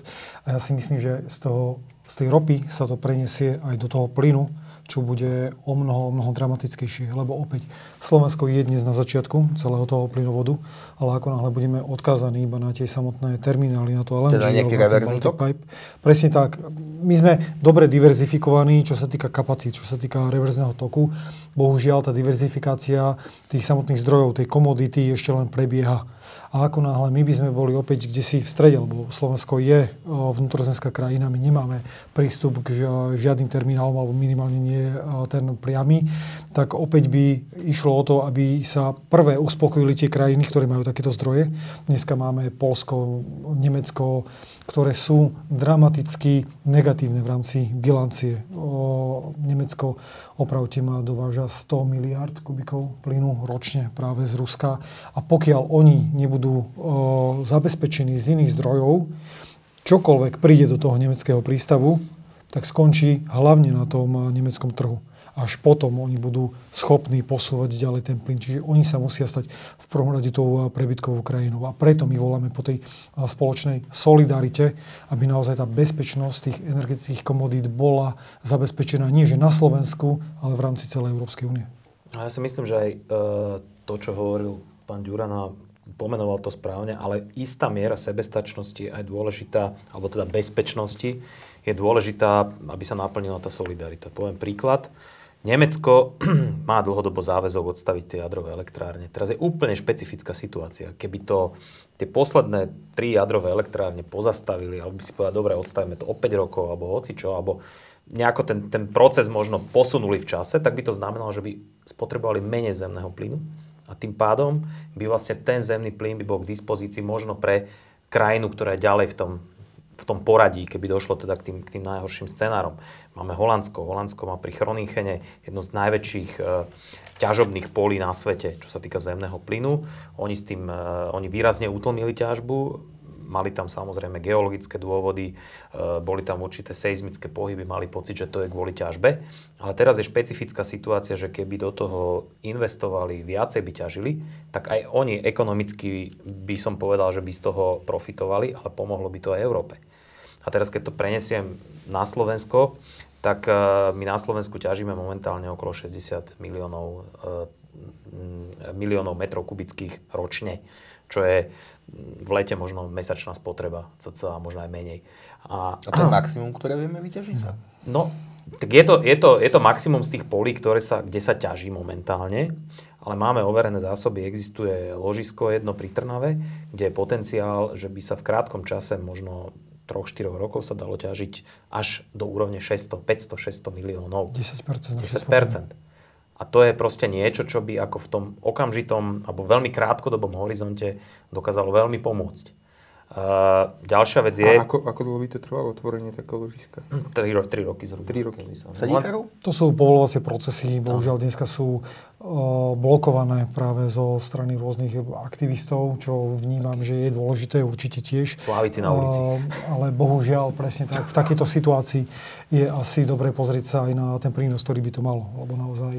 A ja si myslím, že z tej ropy sa to preniesie aj do toho plynu, čo bude o mnoho dramatickejšie. Lebo opäť, Slovensko je dnes na začiatku celého toho plynovodu, ale ako náhle budeme odkázaní iba na tie samotné terminály, na to LNG. Teda nejaký reverzný tok? Presne tak. My sme dobre diverzifikovaní, čo sa týka kapacít, čo sa týka reverzného toku. Bohužiaľ, tá diverzifikácia tých samotných zdrojov, tej komodity ešte len prebieha. a ako náhle my by sme boli opäť kdesi v strede, lebo Slovensko je vnútrozemská krajina, my nemáme prístup k žiadnym terminálom, alebo minimálne nie ten priamy, tak opäť by išlo o to, aby sa prvé uspokojili tie krajiny, ktoré majú takéto zdroje. Dneska máme Poľsko, Nemecko, ktoré sú dramaticky negatívne v rámci bilancie. Nemecko, opravte ma, dováža 100 miliard kubíkov plynu ročne práve z Ruska. A pokiaľ oni nebudú zabezpečení z iných zdrojov, čokoľvek príde do toho nemeckého prístavu, tak skončí hlavne na tom nemeckom trhu. Až potom oni budú schopní posúvať ďalej ten plyn. Čiže oni sa musia stať v prvom rade tou prebytkovou krajinou. A preto my voláme po tej spoločnej solidarite, aby naozaj tá bezpečnosť tých energetických komodít bola zabezpečená nie že na Slovensku, ale v rámci celej Európskej únie. Ja si myslím, že aj to, čo hovoril pán Ďurana, pomenoval to správne, ale istá miera sebestačnosti je aj dôležitá, alebo teda bezpečnosti je dôležitá, aby sa naplnila tá solidarita. Poviem príklad. Nemecko má dlhodobo záväzok odstaviť tie jadrové elektrárne. Teraz je úplne špecifická situácia. Keby to tie posledné 3 jadrové elektrárne pozastavili, alebo by si povedali, dobre, odstavíme to o 5 rokov, alebo hocičo, alebo nejako ten proces možno posunuli v čase, tak by to znamenalo, že by spotrebovali menej zemného plynu. A tým pádom by vlastne ten zemný plyn by bol k dispozícii možno pre krajinu, ktorá je ďalej v tom poradí, keby došlo teda k tým najhorším scenárom. Máme Holandsko. Holandsko má pri Groningene jedno z najväčších ťažobných polí na svete, čo sa týka zemného plynu. Oni s tým oni výrazne utlmili ťažbu. Mali tam samozrejme geologické dôvody, boli tam určité seizmické pohyby, mali pocit, že to je kvôli ťažbe. Ale teraz je špecifická situácia, že keby do toho investovali, viacej by ťažili, tak aj oni ekonomicky by som povedal, že by z toho profitovali, ale pomohlo by to aj Európe. A teraz keď to prenesiem na Slovensko, tak my na Slovensku ťažíme momentálne okolo 60 miliónov metrov kubických ročne, čo je v lete možno mesačná spotreba, cca možno aj menej. A to je maximum, ktoré vieme vyťažiť? No, tak je to maximum z tých polí, kde sa ťaží momentálne, ale máme overené zásoby, existuje ložisko jedno pri Trnave, kde je potenciál, že by sa v krátkom čase možno 3-4 rokov sa dalo ťažiť až do úrovne 500-600 miliónov. 10%. A to je proste niečo, čo by ako v tom okamžitom alebo veľmi krátkodobom horizonte dokázalo veľmi pomôcť. Ďalšia vec je... A ako dlho by to trvalo otvorenie takého ložiska? 3 roky zhruba. 3 roky. Sadíkarov? To sú povolovacie procesy, bohužiaľ dneska sú blokované práve zo strany rôznych aktivistov, čo vnímam, že je dôležité určite tiež. Slávici na ulici. Ale bohužiaľ, presne tak, v takejto situácii je asi dobre pozrieť sa aj na ten prínos, ktorý by to malo, lebo naozaj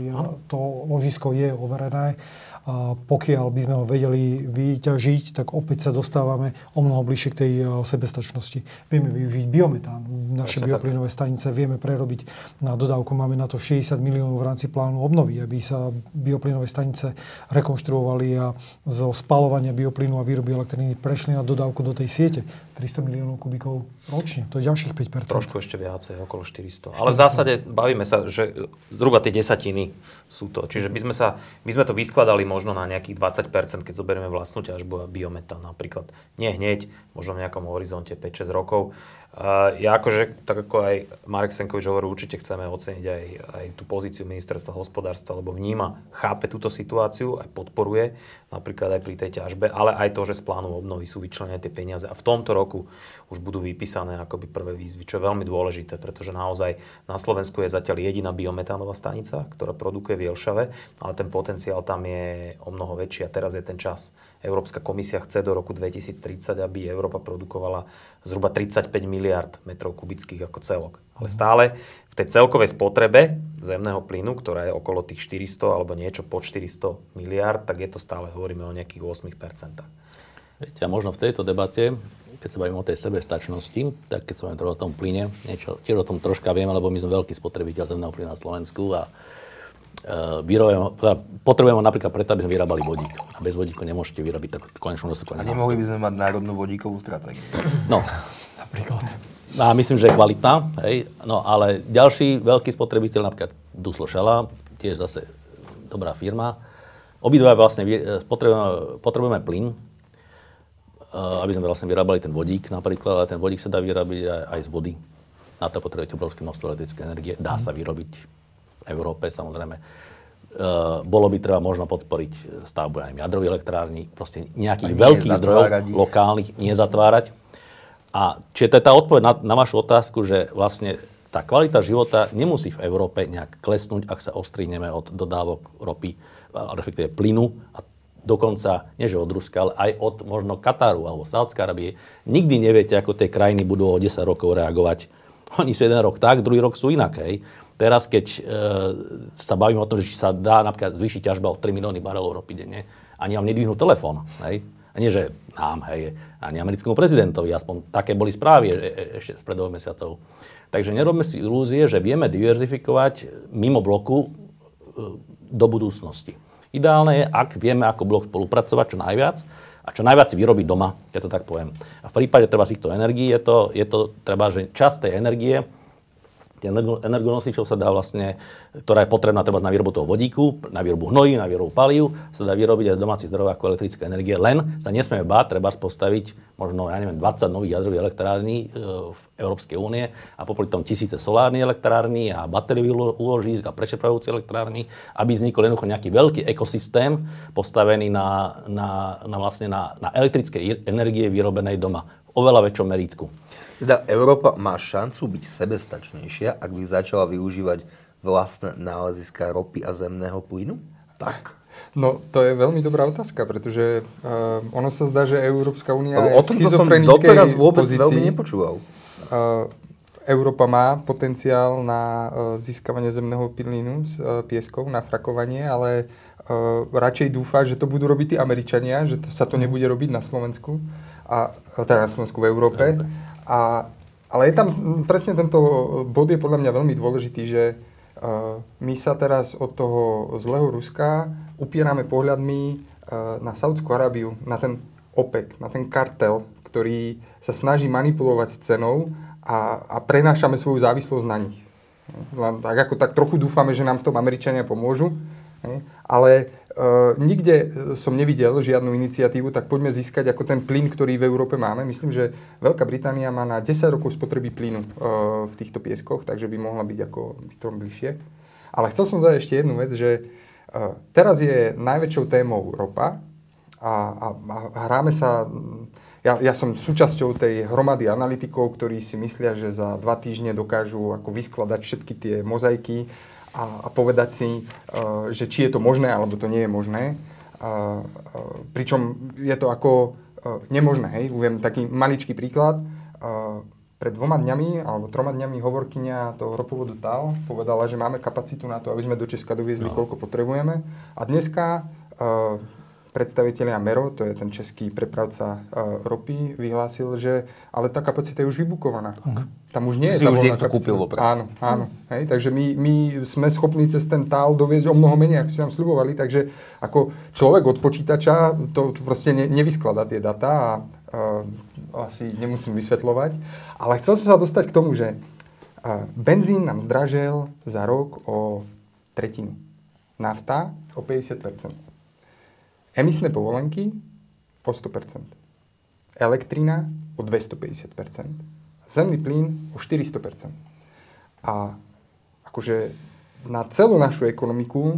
to ložisko je overené. A pokiaľ by sme ho vedeli vyťažiť, tak opäť sa dostávame o mnoho bližšie k tej sebestačnosti. Vieme využiť biometán, naše bioplynové stanice vieme prerobiť na dodávku. Máme na to 60 miliónov v rámci plánu obnovy, aby sa bioplynové stanice rekonštruovali a zo spalovania bioplynu a výroby elektriny prešli na dodávku do tej siete. 300 miliónov kubíkov ročne, to je ďalších 5%. Trošku ešte viacej, okolo 400. Ale v zásade bavíme sa, že zhruba tie desatiny sú to. Čiže my sme to vyskladali možno na nejakých 20%, keď zoberieme vlastnú ťažbu a biometán napríklad. Nie hneď, možno v nejakom horizonte 5-6 rokov. Ja akože, tak ako aj Marek Senkovič hovorí, určite chceme oceniť aj tú pozíciu ministerstva hospodárstva, lebo vníma, chápe túto situáciu, aj podporuje, napríklad aj pri tej ťažbe, ale aj to, že z plánu obnovy sú vyčlenené tie peniaze a v tomto roku už budú vypísané akoby prvé výzvy, čo je veľmi dôležité, pretože naozaj na Slovensku je zatiaľ jediná biometánová stanica, ktorá produkuje v Jelšave, ale ten potenciál tam je o mnoho väčší a teraz je ten čas. Európska komisia chce do roku 2030, aby Európa produkovala zhruba 35 miliard metrov kubických ako celok. Ale stále v tej celkovej spotrebe zemného plynu, ktorá je okolo tých 400 alebo niečo pod 400 miliard, tak je to stále, hovoríme o nejakých 8%. Viete, a možno v tejto debate, keď sa bavíme o tej sebestačnosti, tak keď sa bavíme o tom plyne, niečo tiež o tom troška vieme, lebo my sme veľký spotrebiteľ zemného plynu na Slovensku a potrebujeme napríklad preto, aby sme vyrábali vodík. A bez vodíku nemôžete vyrobiť tak konečnú dostatku. A nemohli by sme mať národnú vodíkovú stratégiu? No. Napríklad. No, myslím, že je kvalitná, hej. No, ale ďalší veľký spotrebiteľ, napríklad Duslo Šala, tiež zase dobrá firma. Obidva vlastne potrebujeme plyn. aby sme vlastne vyrábali ten vodík napríklad, ale ten vodík sa dá vyrábiť aj z vody. Na to potrebujete obrovské množstvo elektrické energie. Dá sa vyrobiť v Európe, samozrejme. Bolo by treba možno podporiť stavbu aj jadrových elektrární, proste nejakých veľkých zdrojov lokálnych nezatvárať. A čiže to je tá odpoveď na vašu otázku, že vlastne tá kvalita života nemusí v Európe nejak klesnúť, ak sa ostrihneme od dodávok ropy, respektíve plynu a dokonca, nie že od Ruska, ale aj od možno Kataru alebo Saúdskej Arábie. Nikdy neviete, ako tie krajiny budú o 10 rokov reagovať. Oni sú jeden rok tak, druhý rok sú inak. Hej. Teraz, keď sa bavíme o tom, že či sa dá napríklad zvýšiť ťažba o 3 milióny barelov ropy denne, ani vám nedvihnú telefón. Hej. A nie, že nám, hej, ani americkému prezidentovi, aspoň také boli správy ešte spred 2 mesiacov. Takže nerobme si ilúzie, že vieme diverzifikovať mimo bloku do budúcnosti. Ideálne je, ak vieme ako blok spolupracovať čo najviac a čo najviac si vyrobiť doma, ja to tak poviem. A v prípade treba z týchto energií je to treba, že časť tej energie, tých energonosičov sa dá vlastne, ktorá je potrebná treba na výrobu toho vodíku, na výrobu hnojí, na výrobu palív, sa dá vyrobiť aj z domácich zdrojov ako elektrická energie. Len sa nesmieme báť, treba postaviť možno, 20 nových jadrových elektrární v Európskej únie a popri tom tisíce solárnych elektrární a batériových úložísk a prečerpávajúcich elektrární, aby vznikol jednoducho nejaký veľký ekosystém postavený na elektrickej energie vyrobenej doma v oveľa väčšom merítku. Teda Európa má šancu byť sebestačnejšia, ak by začala využívať vlastné náleziska ropy a zemného plynu? Tak. No, to je veľmi dobrá otázka, pretože ono sa zdá, že Európska únia je v schizofrenickej pozícii. O tom to som doteraz vôbec veľmi nepočúval. Európa má potenciál na získavanie zemného plynu z pieskov, na frakovanie, ale radšej dúfa, že to budú robiť tí Američania, že to sa to nebude robiť na Slovensku, a teda na Slovensku v Európe. Ale je tam presne tento bod, je podľa mňa veľmi dôležitý, že my sa teraz od toho zlého Ruska upierame pohľadmi na Saúdskú Arábiu, na ten OPEC, na ten kartel, ktorý sa snaží manipulovať s cenou a prenášame svoju závislosť na nich. Tak ako tak trochu dúfame, že nám v tom Američania pomôžu, ale nikde som nevidel žiadnu iniciatívu, tak poďme získať ako ten plyn, ktorý v Európe máme. Myslím, že Veľká Británia má na 10 rokov spotreby plynu v týchto pieskoch, takže by mohla byť ako tom bližšie. Ale chcel som dať ešte jednu vec, že teraz je najväčšou témou ropa a hráme sa... Ja som súčasťou tej hromady analytikov, ktorí si myslia, že za 2 týždne dokážu ako vyskladať všetky tie mozaiky a povedať si, že či je to možné, alebo to nie je možné. Pričom je to ako nemožné, hej. Uviem taký maličký príklad. Pred 2 dňami, alebo 3 dňami hovorkyňa toho ropovodu TAL povedala, že máme kapacitu na to, aby sme do Česka doviezli, koľko potrebujeme. A dneska predstavitelia MERO, to je ten český prepravca ropy, vyhlásil, že ale tá kapacita je už vybukovaná. Tam už nie je tá voľná kapacita. Kúpil vopred. Áno. Hej, takže my sme schopní cez ten TAL doviezť o mnoho menej, ako si nám sľubovali. Takže ako človek od počítača to proste nevyskladá tie data a asi nemusím vysvetľovať. Ale chcel som sa dostať k tomu, že benzín nám zdražil za rok o 1/3. Nafta o 50%. Emisné povolenky o 100%. Elektrina o 250%. Zemný plyn o 400%. A akože na celú našu ekonomiku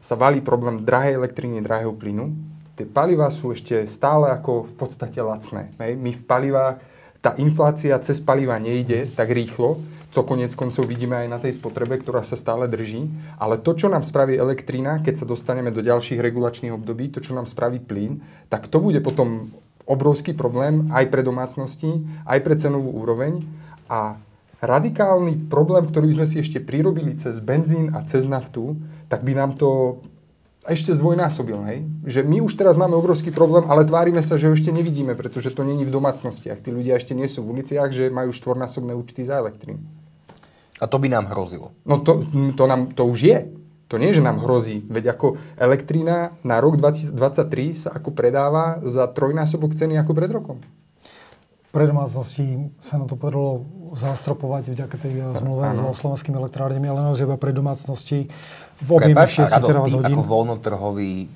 sa valí problém drahej elektriny, drahého plynu. Tie palivá sú ešte stále ako v podstate lacné. My v palivách, tá inflácia cez paliva nejde tak rýchlo. To koniec koncov vidíme aj na tej spotrebe, ktorá sa stále drží. Ale to, čo nám spraví elektrina, keď sa dostaneme do ďalších regulačných období, to, čo nám spraví plyn, tak to bude potom obrovský problém aj pre domácnosti, aj pre cenovú úroveň. A radikálny problém, ktorý sme si ešte prirobili cez benzín a cez naftu, tak by nám to ešte zdvojnásobil. Hej? Že my už teraz máme obrovský problém, ale tvárime sa, že ho ešte nevidíme, pretože to není v domácnostiach. Tí ľudia ešte nie sú v uliciach, že majú 4-násobné účty za elektrínu. A to by nám hrozilo. No to už je. To nie, že nám hrozí. Veď ako elektrina na rok 2023 sa ako predáva za 3-násobok ceny ako pred rokom. Pre domácnosti sa nám to podarilo zastropovať vďaka tej zmluve so slovenskými elektrárnemi, ale naozaj iba pre domácnosti v objeme 6 TWh. Ako voľnotrhový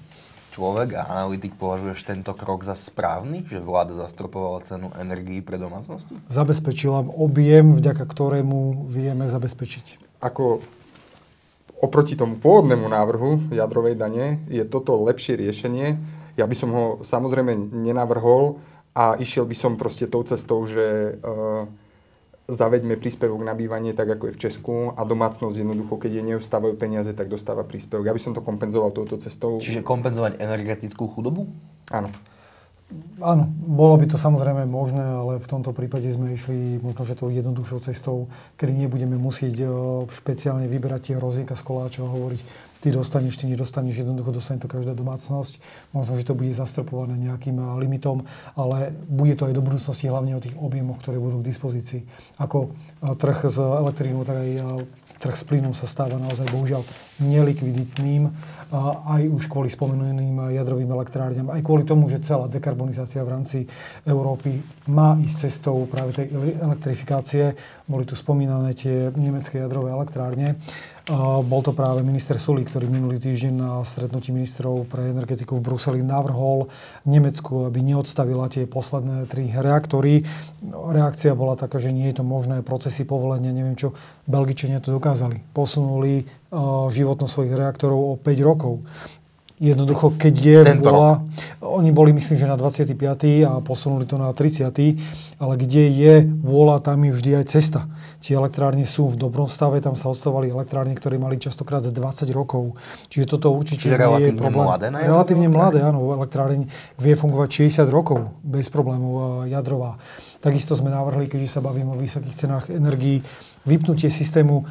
človek a analytik, považuješ tento krok za správny, že vláda zastropovala cenu energií pre domácnosti? Zabezpečila objem, vďaka ktorému vieme zabezpečiť. Ako oproti tomu pôvodnému návrhu jadrovej dane je toto lepšie riešenie. Ja by som ho samozrejme nenavrhol a išiel by som proste tou cestou, že zaveďme príspevok na bývanie tak, ako je v Česku a domácnosť jednoducho, keď jej neustávajú peniaze, tak dostáva príspevok. Ja by som to kompenzoval touto cestou. Čiže kompenzovať energetickú chudobu? Áno. Áno, bolo by to samozrejme možné, ale v tomto prípade sme išli možno, že tou jednoduchšou cestou, kedy nebudeme musieť špeciálne vyberať tie hrozienka z koláča a hovoriť, ty dostaneš, ty nedostaneš, jednoducho dostane to každá domácnosť. Možno, že to bude zastropované nejakým limitom, ale bude to aj do budúcnosti hlavne o tých objemoch, ktoré budú k dispozícii. Ako trh s elektrínou, tak aj trh s plynom sa stáva naozaj bohužiaľ nelikviditným. Aj už kvôli spomenutým jadrovým elektrárňam, aj kvôli tomu, že celá dekarbonizácia v rámci Európy má ísť cestou práve tej elektrifikácie. Boli tu spomínané tie nemecké jadrové elektrárne. Bol to práve minister Sulík, ktorý minulý týždeň na stretnutí ministrov pre energetiku v Bruseli navrhol Nemecku, aby neodstavila tie posledné 3 reaktory. Reakcia bola taká, že nie je to možné, procesy povolenia, neviem čo. Belgičania to dokázali. Posunuli životnosť svojich reaktorov o 5 rokov. Jednoducho, keď je bola... Oni boli, myslím, že na 25. a posunuli to na 30. Ale kde je vôľa, tam je vždy aj cesta. Tie elektrárne sú v dobrom stave, tam sa odstavovali elektrárne, ktoré mali častokrát 20 rokov. Čiže toto určite nie je problém. Čiže relatívne mladé? Relatívne mladé, áno. Elektráreň vie fungovať 60 rokov bez problémov, jadrová. Takisto sme navrhli, keďže sa bavíme o vysokých cenách energií, vypnutie systému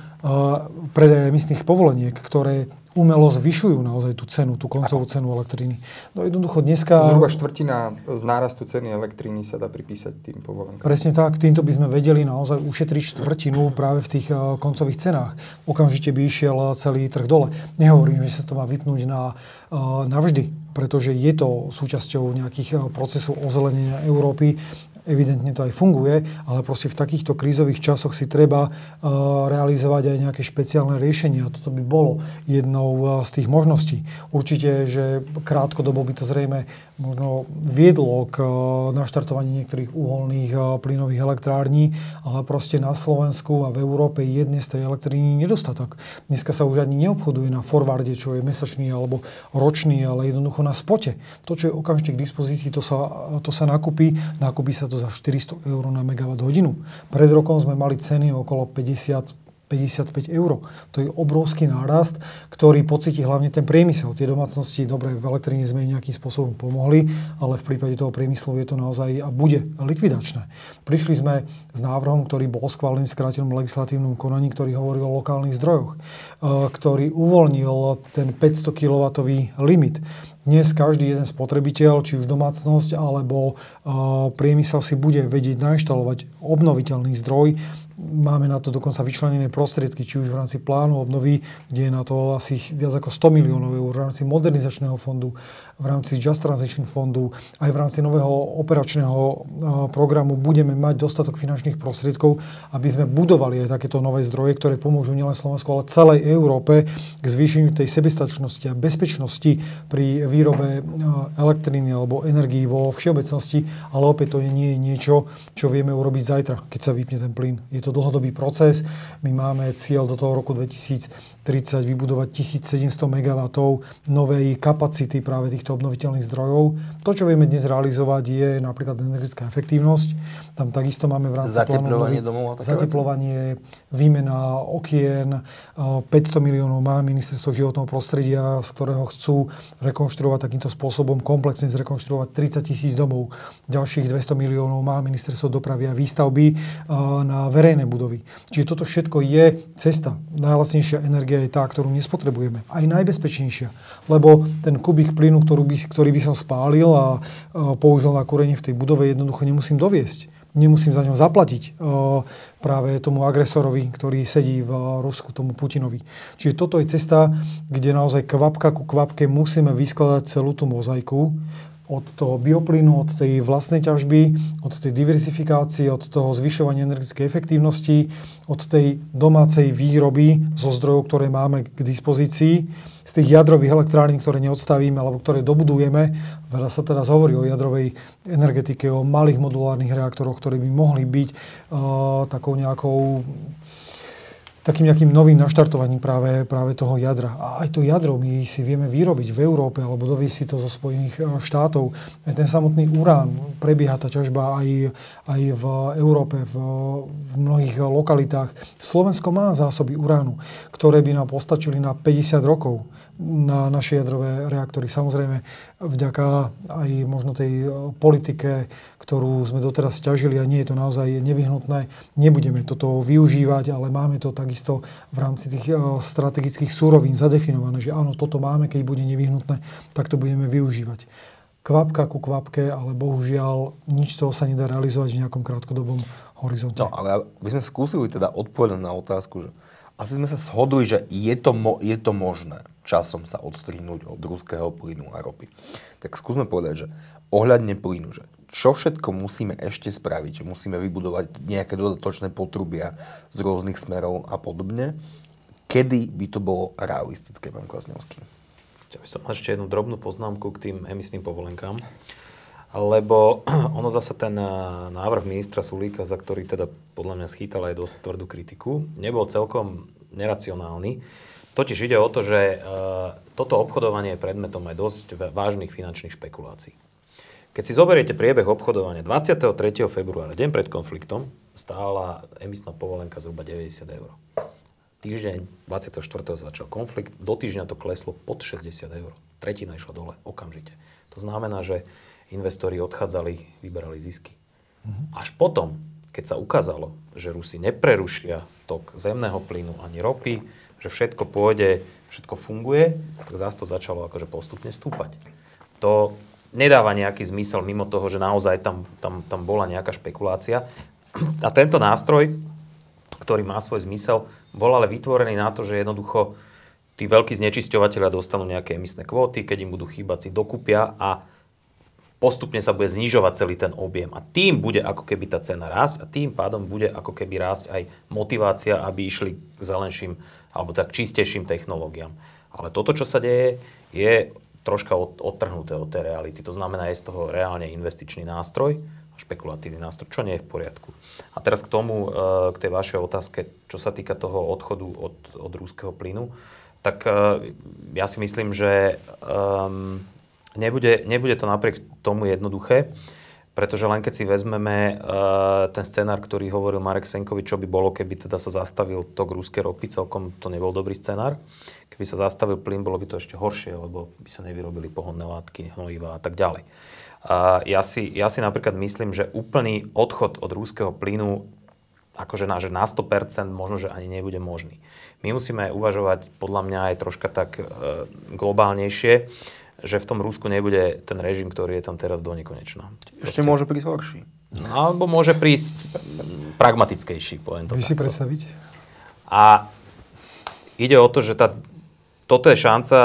predaja emisných povoleniek, ktoré umelo zvyšujú naozaj tú cenu, tú koncovú cenu elektriny. No jednoducho dneska... Zhruba štvrtina z nárastu ceny elektriny sa dá pripísať tým povolenkám. Presne tak, týmto by sme vedeli naozaj ušetriť štvrtinu práve v tých koncových cenách. Okamžite by išiel celý trh dole. Nehovorím, že sa to má vypnúť navždy, pretože je to súčasťou nejakých procesov ozelenenia Európy. Evidentne to aj funguje, ale proste v takýchto krízových časoch si treba realizovať aj nejaké špeciálne riešenia. Toto by bolo jednou z tých možností. Určite, že krátkodobo by to zrejme možno viedlo k naštartovaní niektorých uholných plynových elektrární, ale proste na Slovensku a v Európe je dnes tej elektriny nedostatok. Dneska sa už ani neobchoduje na forwarde, čo je mesačný alebo ročný, ale jednoducho na spote. To, čo je okamžite k dispozícii, to sa nakúpi sa to za 400 eur na megawatt hodinu. Pred rokom sme mali ceny okolo 55 eur. To je obrovský nárast, ktorý pocíti hlavne ten priemysel. Tie domácnosti, dobre, v elektrine sme nejakým spôsobom pomohli, ale v prípade toho priemyslu je to naozaj a bude likvidačné. Prišli sme s návrhom, ktorý bol schválený v skrátenom legislatívnom konaní, ktorý hovorí o lokálnych zdrojoch, ktorý uvoľnil ten 500 kW limit. Dnes každý jeden spotrebiteľ, či už domácnosť, alebo priemysel si bude vedieť nainštalovať obnoviteľný zdroj. Máme na to dokonca vyčlenené prostriedky, či už v rámci plánu obnovy, kde je na to asi viac ako 100 miliónov eur, v rámci modernizačného fondu, v rámci Just Transition fondu, aj v rámci nového operačného programu budeme mať dostatok finančných prostriedkov, aby sme budovali aj takéto nové zdroje, ktoré pomôžu nielen Slovensku, ale celej Európe k zvýšeniu tej sebestačnosti a bezpečnosti pri výrobe elektriny alebo energií vo všeobecnosti, ale opäť to nie je niečo, čo vieme urobiť zajtra, keď sa vypne ten plyn. Je to dlhodobý proces. My máme cieľ do toho roku 2030 vybudovať 1700 MW novej kapacity práve týchto obnoviteľných zdrojov. To, čo vieme dnes realizovať, je napríklad energetická efektívnosť. Tam takisto máme v rámci zateplovanie domov. Zateplovanie, výmena okien. 500 miliónov má ministerstvo životného prostredia, z ktorého chcú rekonštruovať takýmto spôsobom, komplexne zrekonštruovať 30 000 domov. Ďalších 200 miliónov má ministerstvo dopravy a výstavby na verejné budovy. Čiže toto všetko je cesta. Najlacnejšia energia je tá, ktorú nespotrebujeme. Aj najbezpečnejšia. Lebo ten kubík plynu, ktorý by som spálil a použil na kúrenie v tej budove, jednoducho nemusím doviesť. Nemusím za ňom zaplatiť práve tomu agresorovi, ktorý sedí v Rusku, tomu Putinovi. Čiže toto je cesta, kde naozaj kvapka ku kvapke musíme vyskladať celú tú mozaiku, od toho bioplynu, od tej vlastnej ťažby, od tej diversifikácie, od toho zvyšovania energetickej efektívnosti, od tej domácej výroby zo zdrojov, ktoré máme k dispozícii, z tých jadrových elektrární, ktoré neodstavíme alebo ktoré dobudujeme. Veľa sa teraz hovorí o jadrovej energetike, o malých modulárnych reaktoroch, ktoré by mohli byť takým nejakým novým naštartovaním práve toho jadra. A aj to jadro my si vieme vyrobiť v Európe, alebo doviesť si to zo Spojených štátov. Aj ten samotný urán, prebieha tá ťažba aj v Európe, v mnohých lokalitách. Slovensko má zásoby uránu, ktoré by nám postačili na 50 rokov na naše jadrové reaktory. Samozrejme, vďaka aj možno tej politike, ktorú sme doteraz ťažili, a nie je to naozaj nevyhnutné. Nebudeme toto využívať, ale máme to takisto v rámci tých strategických súrovín zadefinované, že áno, toto máme, keď bude nevyhnutné, tak to budeme využívať. Kvapka ku kvapke, ale bohužiaľ nič toho sa nedá realizovať v nejakom krátkodobom horizonte. No, ale aby sme skúsili teda odpovedať na otázku, že asi sme sa shodli, že je to možné časom sa odstrihnúť od ruského plynu a ropy. Tak skúsme povedať, že ohľadne plynu, že čo všetko musíme ešte spraviť, že musíme vybudovať nejaké dodatočné potrubia z rôznych smerov a podobne. Kedy by to bolo realistické, pán Kvasňovský? Ja by som mal ešte jednu drobnú poznámku k tým emisným povolenkám, lebo ono zasa ten návrh ministra Sulíka, za ktorý teda podľa mňa schýtal aj dosť tvrdú kritiku, nebol celkom neracionálny. Totiž ide o to, že toto obchodovanie je predmetom aj dosť vážnych finančných špekulácií. Keď si zoberiete priebeh obchodovania, 23. februára, deň pred konfliktom, stála emisná povolenka zhruba 90 eur. Týždeň 24. začal konflikt, do týždňa to kleslo pod 60 eur. Tretina išla dole, okamžite. To znamená, že investori odchádzali, vyberali zisky. Až potom, keď sa ukázalo, že Rusi neprerušia tok zemného plynu ani ropy, že všetko pôjde, všetko funguje, tak zás to začalo akože postupne stúpať. To nedáva nejaký zmysel mimo toho, že naozaj tam bola nejaká špekulácia. A tento nástroj, ktorý má svoj zmysel, bol ale vytvorený na to, že jednoducho tí veľkí znečisťovatelia dostanú nejaké emisné kvóty, keď im budú chýbať, si dokúpia a postupne sa bude znižovať celý ten objem. A tým bude ako keby tá cena rásť a tým pádom bude ako keby rásť aj motivácia, aby išli k zelenším alebo tak čistejším technológiám. Ale toto, čo sa deje, je troška odtrhnuté od tej reality. To znamená, je z toho reálne investičný nástroj a špekulatívny nástroj, čo nie je v poriadku. A teraz k tomu, k tej vašej otázke, čo sa týka toho odchodu od ruského plynu, tak ja si myslím, že nebude to napriek tomu jednoduché, pretože len keď si vezmeme ten scenár, ktorý hovoril Marek Senkovič, čo by bolo, keby teda sa zastavil tok ruskej ropy, celkom to nebol dobrý scenár. Keby sa zastavil plyn, bolo by to ešte horšie, lebo by sa nevyrobili pohonné látky, hnojiva a tak ďalej. Ja si napríklad myslím, že úplný odchod od ruského plynu, akože na 100%, možno, že ani nebude možný. My musíme uvažovať, podľa mňa, aj troška tak globálnejšie, že v tom Rusku nebude ten režim, ktorý je tam teraz do nekonečna. Ešte môže prísť horší. Alebo môže prísť pragmatickejší, poviem to takto. Vy si predstaviť? A ide o to, že toto je šanca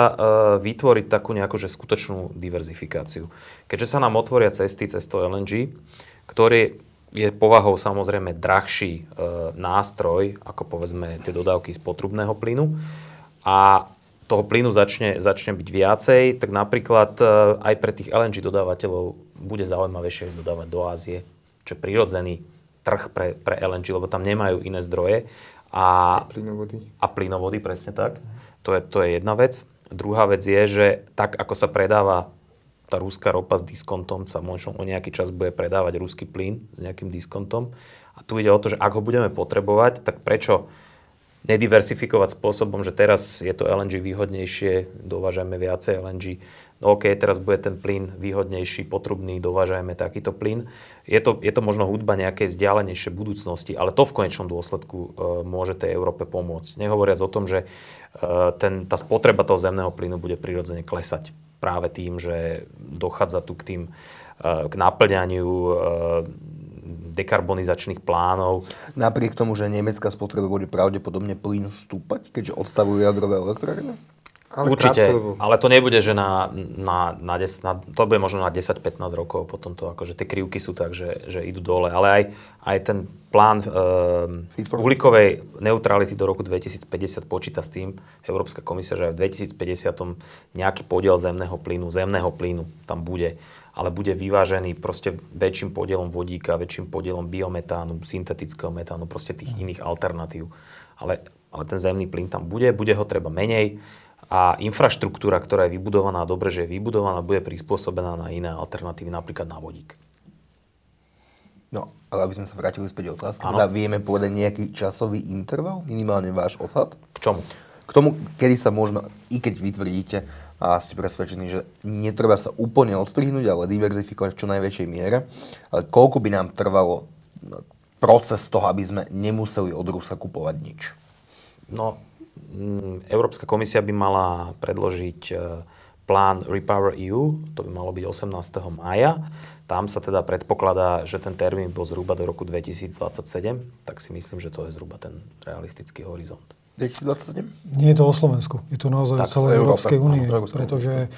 vytvoriť takú nejakú že skutočnú diverzifikáciu. Keďže sa nám otvoria cesty cez to LNG, ktorý je povahou samozrejme drahší nástroj, ako povedzme tie dodávky z potrubného plynu. A toho plynu začne byť viacej, tak napríklad aj pre tých LNG dodávateľov bude zaujímavejšie dodávať do Ázie, čo je prirodzený trh pre LNG, lebo tam nemajú iné zdroje. A plynovody, presne tak. To je jedna vec. Druhá vec je, že tak, ako sa predáva tá ruská ropa s diskontom, sa možno o nejaký čas bude predávať ruský plyn s nejakým diskontom. A tu ide o to, že ak ho budeme potrebovať, tak prečo nediversifikovať spôsobom, že teraz je to LNG výhodnejšie, dovážajme viacej LNG. No OK, teraz bude ten plyn výhodnejší, potrubný, dovážajme takýto plyn. Je to možno hudba nejakej vzdialenejšej budúcnosti, ale to v konečnom dôsledku môže tej Európe pomôcť. Nehovoriac o tom, že tá spotreba toho zemného plynu bude prirodzene klesať práve tým, že dochádza tu k naplňaniu dekarbonizačných plánov. Napriek tomu, že nemecká spotreba bude pravdepodobne plynu stúpať, keďže odstavujú jadrové elektrárne? Určite, ale to nebude, že to bude možno na 10-15 rokov, potom to akože tie krivky sú tak, že idú dole, ale aj ten plán uhlíkovej neutrality do roku 2050 počíta s tým, Európska komisia, že aj v 2050 nejaký podiel zemného plynu tam bude, ale bude vyvážený proste väčším podielom vodíka, väčším podielom biometánu, syntetického metánu, proste tých iných alternatív. Ale ten zemný plyn tam bude ho treba menej. A infraštruktúra, ktorá je vybudovaná, dobre, že je vybudovaná, bude prispôsobená na iné alternatívy, napríklad na vodík. No, ale aby sme sa vrátili späť k otázke, teda vieme povedať nejaký časový interval, minimálne váš odhad? K čomu? K tomu, kedy sa môžeme, i keď vytvrdíte a ste presvedčení, že netreba sa úplne odstrihnúť, ale diverzifikovať v čo najväčšej miere, ale koľko by nám trvalo proces toho, aby sme nemuseli od Rusa kupovať nič? No, Európska komisia by mala predložiť plán Repower EU, to by malo byť 18. mája. Tam sa teda predpokladá, že ten termín bol zhruba do roku 2027, tak si myslím, že to je zhruba ten realistický horizont. 2027? Nie je to o Slovensku, je to naozaj celé Európskej únie, pretože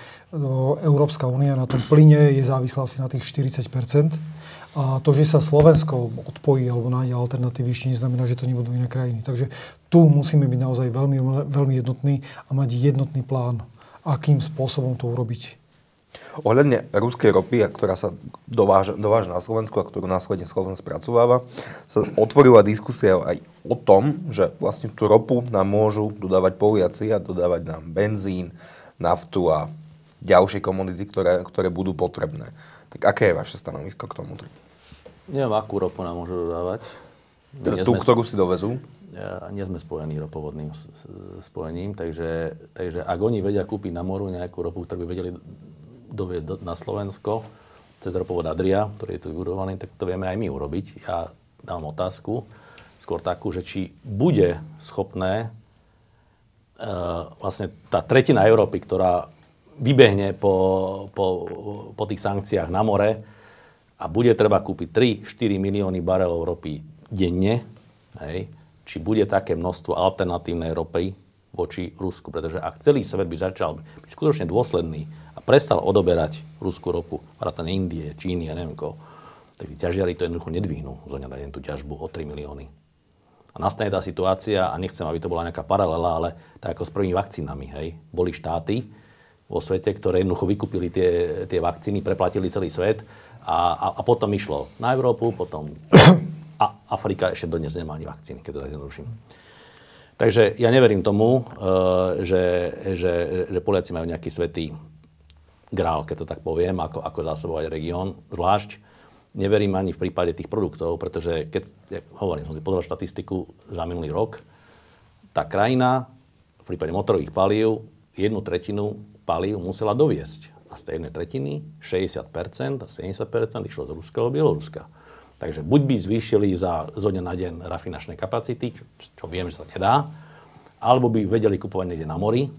Európska únia na tom plyne je závislá asi na tých 40%. A to, že sa Slovensko odpojí alebo nájde alternatívy, ešte neznamená, že to nebudú iné krajiny. Takže tu musíme byť naozaj veľmi, veľmi jednotní a mať jednotný plán, akým spôsobom to urobiť. Ohľadne ruskej ropy, ktorá sa dováža na Slovensku a ktorú následne Slovensko spracováva, sa otvorila diskusia aj o tom, že vlastne tú ropu nám môžu dodávať Poliaci a dodávať nám benzín, naftu a ďalšie komodity, ktoré budú potrebné. Tak aké je vaše stanovisko k tomu? Neviem, akú ropu nám môžu dodávať. Tú, ktorú si dovezú? Nie sme spojení ropovodným spojením, takže ak oni vedia kúpiť na moru nejakú ropu, ktorú by vedeli dovieť na Slovensko, cez ropovod Adria, ktorý je tu vybudovaný, tak to vieme aj my urobiť. Ja dám otázku, skôr takú, že či bude schopné vlastne tá tretina Európy, ktorá vybehne po tých sankciách na more a bude treba kúpiť 3-4 milióny barelov ropy denne, hej, či bude také množstvo alternatívnej ropy voči Rusku. Pretože ak celý svet by začal byť skutočne dôsledný a prestal odoberať ruskú ropu, vrátane Indie, Číny a neviem koho, tak tí ťažiari to jednoducho nedvihnú zo dňa na deň tú ťažbu o 3 milióny. A nastane tá situácia, a nechcem, aby to bola nejaká paralela, ale tak ako s prvými vakcínami, hej, boli štáty vo svete, ktoré jednoducho vykúpili tie vakcíny, preplatili celý svet a potom išlo na Európu, potom a Afrika ešte dodnes nemá ani vakcíny, keď to tak zjednoduším. Takže ja neverím tomu, že Poliaci majú nejaký svätý grál, keď to tak poviem, ako zásobovať región, zvlášť neverím ani v prípade tých produktov, pretože keď, som si pozrel štatistiku za minulý rok, tá krajina v prípade motorových palív 1/3 palív musela doviesť. A z tej 1/3 60% a 70% išlo z Ruska alebo Bieloruska. Takže buď by zvýšili zo dňa na deň rafinačné kapacity, čo viem, že sa nedá, alebo by vedeli kupovať niekde na mori,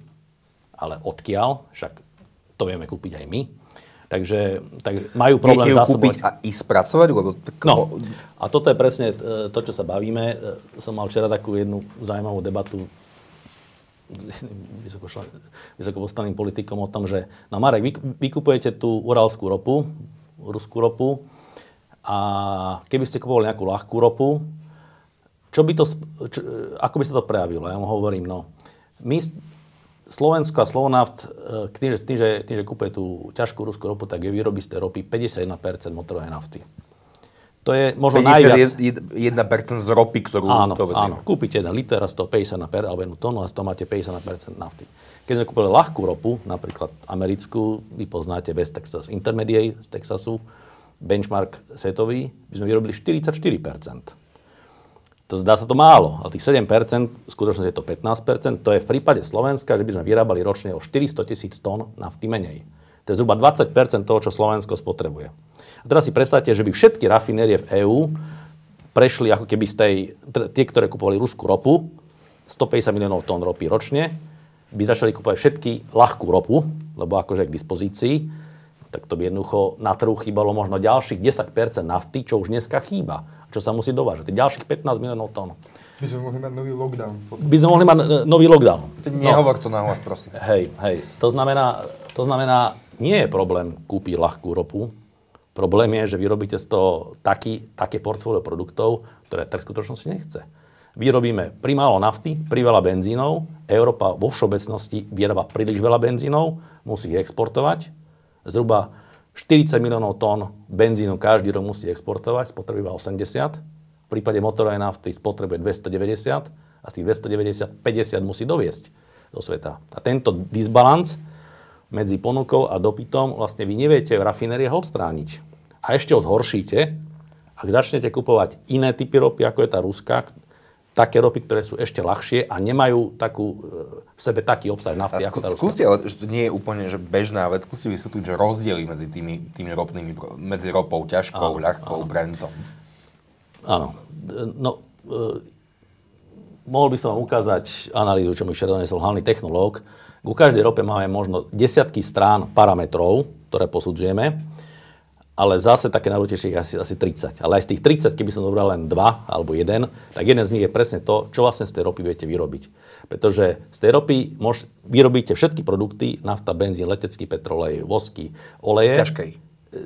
ale odkiaľ, však to vieme kúpiť aj my. Takže majú problém zásobovať. Viete ju kúpiť a ich spracovať? No, a toto je presne to, čo sa bavíme. Som mal včera takú jednu zaujímavú debatu vysokopostaným politikom o tom, že no Marek, vy kupujete tú uralskú ropu, ruskú ropu a keby ste kupovali nejakú ľahkú ropu, ako by sa to prejavilo? Ja mu hovorím, no my Slovensko a Slovnaft tým, že kupuje tú ťažkú ruskú ropu, tak je vyrobí z tej ropy 51% motorovej nafty. To je možno najviac. 51% z ropy, ktorú to vezme. Áno, kúpite 1 liter a 150 alebo 1 tónu a 100 máte 50% nafty. Keď sme kúpili ľahkú ropu, napríklad americkú, vy poznáte West Texas Intermediate z Texasu, benchmark svetový, by sme vyrobili 44%. To zdá sa to málo, ale tých 7%, v skutočnosti je to 15%, to je v prípade Slovenska, že by sme vyrábali ročne o 400 000 tón nafty menej. To je zhruba 20% toho, čo Slovensko spotrebuje. A teraz si predstavte, že by všetky rafinérie v EÚ prešli ako keby z tie, ktoré kupovali ruskú ropu, 150 miliónov tón ropy ročne, by začali kupovať všetky ľahkú ropu, lebo akože je k dispozícii, tak to by jednoducho na trhu chýbalo možno ďalších 10% nafty, čo už dneska chýba, čo sa musí dovážať, ďalších 15 miliónov tón. By sme mohli mať nový lockdown. By sme mohli mať nový lockdown. Nehovor to nahlas, prosím. Hej. To znamená, nie je problém kúpiť ľahkú ropu. Problém je, že vyrobíte z toho také portfólio produktov, ktoré trh v skutočnosti nechce. Vyrobíme primálo nafty, priveľa benzínov. Európa vo všeobecnosti vyrába príliš veľa benzínov, musí ich exportovať. Zhruba 40 miliónov tón benzínu každý rok musí exportovať, spotrebuje 80. V prípade motorovej nafty spotrebuje 290 a z tých 290, 50 musí doviesť do sveta. A tento disbalans medzi ponukou a dopytom vlastne vy neviete v rafinériách odstrániť. A ešte ho zhoršíte, ak začnete kupovať iné typy ropy, ako je tá ruská, také ropy, ktoré sú ešte ľahšie a nemajú v sebe taký obsah nafty ako tá ruská. Skúste, ale to nie je úplne že bežná vec, skúste vysvetliť, že rozdiely medzi tými ropnými, medzi ropou ťažkou, ľahkou, Brentom. Áno. Mohol by som vám ukázať analýzu, čo mi včera donesol hlavný technológ. Ku každej rope máme možno desiatky strán parametrov, ktoré posudzujeme, ale zase také najdôležitejšie asi 30. Ale aj z tých 30, keby som dobral len 2 alebo 1, tak jeden z nich je presne to, čo vlastne z tej ropy viete vyrobiť. Pretože z tej ropy vyrobíte všetky produkty, nafta, benzín, letecký petrolej, vosky, oleje. Z ťažkej.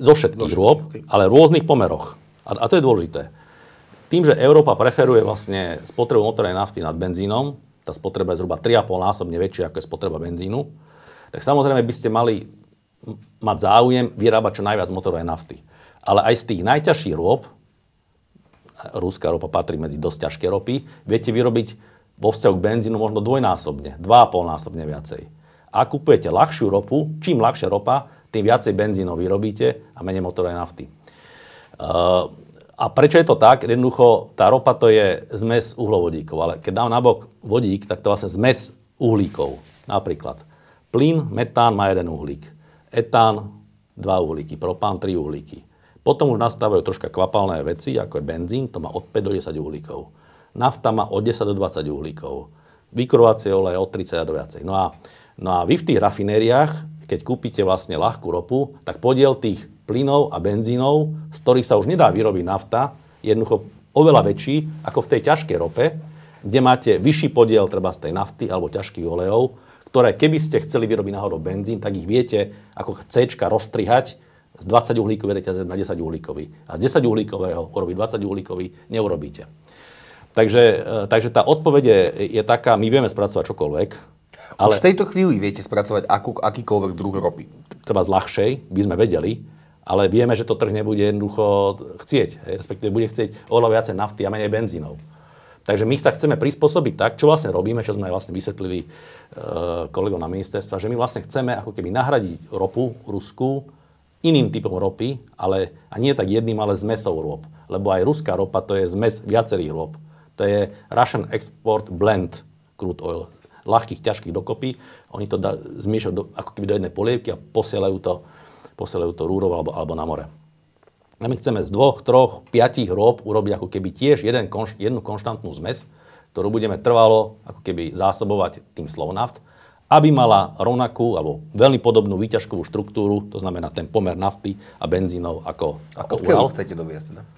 Zo všetkých rôb, ale v rôznych pomeroch. A to je dôležité. Tým, že Európa preferuje vlastne spotrebu motorovej nafty nad benzínom, tá spotreba je zhruba 3,5-násobne väčšia, ako je spotreba benzínu, tak samozrejme by ste mali mať záujem vyrábať čo najviac motorovej nafty. Ale aj z tých najťažších rôb, ruská ropa patrí medzi dosť ťažké ropy, viete vyrobiť vo vzťahu k benzínu možno 2,5-násobne, 2,5-násobne viacej. A kupujete ľahšiu ropu, čím ľahšia ropa, tým viacej benzínov vyrobíte a menej motorovej nafty. A prečo je to tak? Jednoducho, tá ropa to je zmes uhlovodíkov, ale keď dám nabok vodík, tak to je vlastne zmes uhlíkov. Napríklad plyn, metán má 1 uhlík, etán 2 uhlíky, propán 3 uhlíky. Potom už nastávajú troška kvapalné veci, ako je benzín, to má od 5 do 10 uhlíkov. Nafta má od 10 do 20 uhlíkov. Vykurovacie oleje od 30 do viacej. No a vy v tých rafinériách, keď kúpite vlastne ľahkú ropu, tak podiel tých plynov a benzínov, z ktorých sa už nedá vyrobiť nafta, je jednoducho oveľa väčší ako v tej ťažkej rope, kde máte vyšší podiel treba z tej nafty alebo ťažkých olejov, ktoré keby ste chceli vyrobiť náhodou benzín, tak ich viete ako C-čka rozstrihať z 20 uhlíkový reťazec na 10 uhlíkový. A z 10 uhlíkového urobiť 20 uhlíkový neurobíte. Takže tá odpoveď je taká, my vieme spracovať čokoľvek. Ale už v tejto chvíli viete spracovať akýkoľvek druh ropy. Treba z ľahšej, by sme vedeli, ale vieme, že to trh nebude jednoducho chcieť. Respektíve bude chcieť oveľa viacej nafty a menej benzínov. Takže my sa chceme prispôsobiť tak, čo vlastne robíme, čo sme vlastne vysvetlili kolegom na ministerstva, že my vlastne chceme ako keby nahradiť ropu ruskú iným typom ropy, a nie tak jedným, ale zmesou rop. Lebo aj ruská ropa to je zmes viacerých rop. To je Russian Export Blend crude oil. Ľahkých, ťažkých dokopy, oni to zmiešajú ako keby do jednej polievky a posielajú to rúrov alebo na more. A my chceme z 2, 3, 5 rôb urobiť ako keby tiež jednu konštantnú zmes, ktorú budeme trvalo ako keby zásobovať tým Slovnaft, aby mala rovnakú alebo veľmi podobnú výťažkovú štruktúru, to znamená ten pomer nafty a benzínov ako Ural. Odkiaľ chcete doviesť?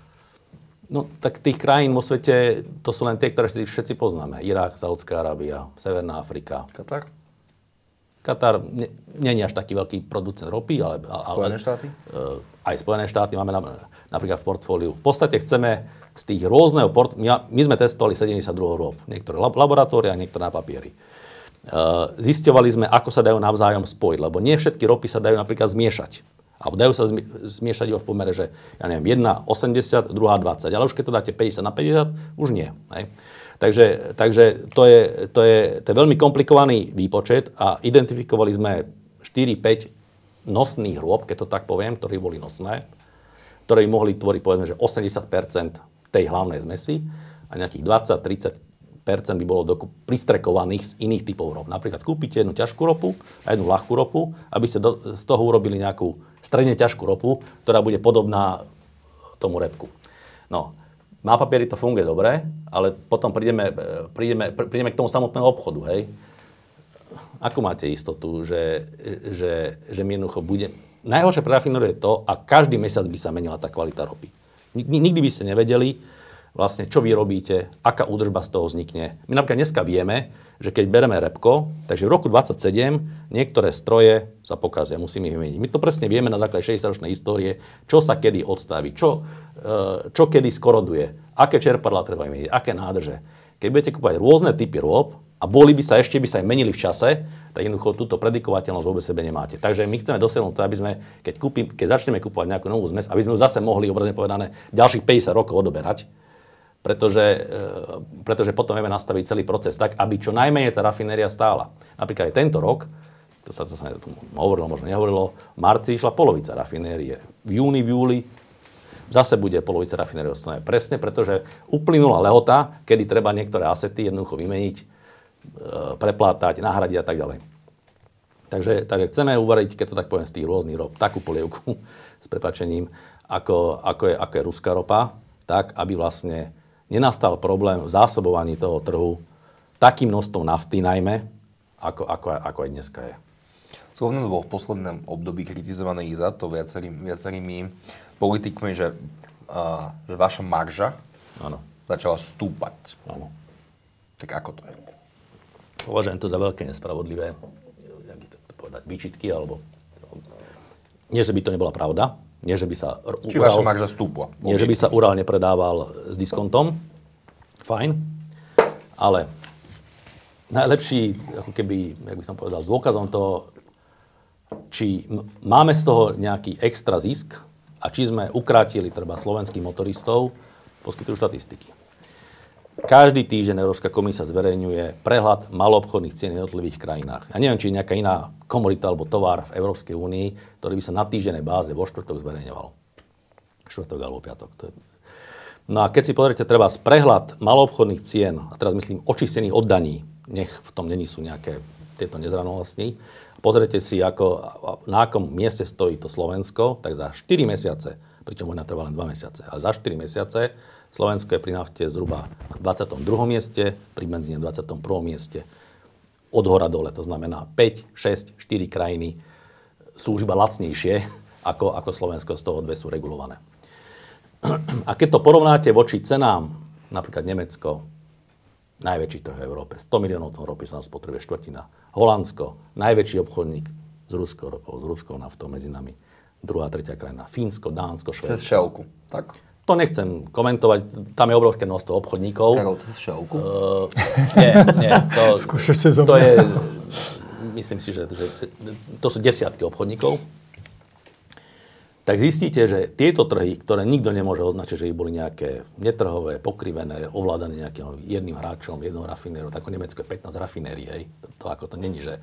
No tak tých krajín vo svete, to sú len tie, ktoré všetci poznáme. Irak, Saudská Arábia, Severná Afrika. Katar? Katar nie je až taký veľký producent ropy, ale Spojené štáty? Aj Spojené štáty máme napríklad v portfóliu. V podstate chceme z tých rôzneho my sme testovali 72 rôb. Niektoré laboratória, niektoré na papieri. Zisťovali sme, ako sa dajú navzájom spojiť, lebo nie všetky ropy sa dajú napríklad zmiešať. A dajú sa zmiešať iba v pomere, že ja neviem, 1, 80, 2, 20. Ale už keď to dáte 50:50, už nie. Hej. Takže to je veľmi komplikovaný výpočet a identifikovali sme 4-5 nosných hrôb, keď to tak poviem, ktoré boli nosné, ktoré mohli tvoriť povedzme, že 80% tej hlavnej zmesi a nejakých 20-30% by bolo pristrekovaných z iných typov rop. Napríklad kúpite jednu ťažkú ropu a jednu ľahkú ropu, aby ste z toho urobili nejakú stredne ťažkú ropu, ktorá bude podobná tomu repku. No, na papieri to funguje dobre, ale potom prídeme k tomu samotnému obchodu, hej. Ako máte istotu, že mi jednoducho bude... Najhoršie pre rafinérov je to, a každý mesiac by sa menila tá kvalita ropy. Nikdy by ste nevedeli, vlastne čo vy robíte, aká údržba z toho vznikne. My napríklad dneska vieme, že keď bereme repko, takže v roku 27 niektoré stroje sa pokazia, musíme ich vymeniť. My to presne vieme na základe 60-ročnej histórie, čo sa kedy odstaví, čo kedy skoroduje, aké čerpadlá treba vymeniť, aké nádrže. Keď budete kúpať rôzne typy rôb a ešte by sa aj menili v čase, tak jednoducho túto predikovateľnosť vôbec sebe nemáte. Takže my chceme dosiahnuť to, aby sme, keď začneme kúpovať nejakú novú zmes, aby sme zase mohli, obrazne povedané, ďalších 50 rokov odoberať. Pretože potom vieme nastaviť celý proces tak, aby čo najmenej tá rafinéria stála. Napríklad aj tento rok, to sa hovorilo, možno nehovorilo, v marci išla polovica rafinérie. V júni, v júli zase bude polovica rafinérie odstavené. Presne, pretože uplynula lehota, kedy treba niektoré asety jednoducho vymeniť, preplátať, nahradiť a tak ďalej. Takže chceme uvariť, keď to tak poviem, z tých rôznych rob, takú polievku s prepáčením, ako je ruská ropa, tak, aby vlastne nenastal problém v zásobovaní toho trhu takým množstvom nafty najmä, ako aj dneska je. Slovnaft bol v poslednom období kritizovaný za to viacerými politikmi, že vaša marža začala stúpať. Áno. Tak ako to je? Považujem to za veľké nespravodlivé výčitky, alebo nie, že by to nebola pravda. Nie, že by sa Urál nepredával s diskontom. Fajn. Ale najlepší, dôkazom toho, či máme z toho nejaký extra zisk a či sme ukrátili treba slovenských motoristov, poskytujú štatistiky. Každý týždeň Európska komisia zverejňuje prehľad maloobchodných cien v jednotlivých krajinách. Ja neviem, či je nejaká iná komodita alebo tovar v Európskej únii, ktorý by sa na týždenej báze vo štvrtok zverejňoval. Štvrtok alebo piatok. No a keď si pozrite treba z prehľad maloobchodných cien, a teraz myslím očistených od daní, nech v tom není sú nejaké tieto nezrovnalosti, pozrite si, na akom mieste stojí to Slovensko, tak za 4 mesiace, pričom ona trvá len 2 mesiace, ale za 4 mesiace Slovensko je pri nafte zhruba na 22. mieste, pri benzíne 21. mieste. Od hora dole, to znamená 5, 6, 4 krajiny sú už iba lacnejšie, ako Slovensko, z toho dve sú regulované. A keď to porovnáte voči cenám, napríklad Nemecko, najväčší trh v Európe, 100 miliónov tón ropy sa spotrebuje štvrtina. Holandsko, najväčší obchodník s ruskou ropou, s ruskou naftou medzi nami. Druhá, tretia krajina. Fínsko, Dánsko, Švédsko. Cez šelku, tak? To nechcem komentovať, tam je obrovské množstvo obchodníkov. Karol, cez šelku? Nie. To je, myslím si, že to sú desiatky obchodníkov. Tak zistíte, že tieto trhy, ktoré nikto nemôže označiť, že ich boli nejaké netrhové, pokrivené, ovládané nejakým jedným hráčom, jednou rafinérou, tak Nemecko je 15 rafinérií, hej. To ako to není, že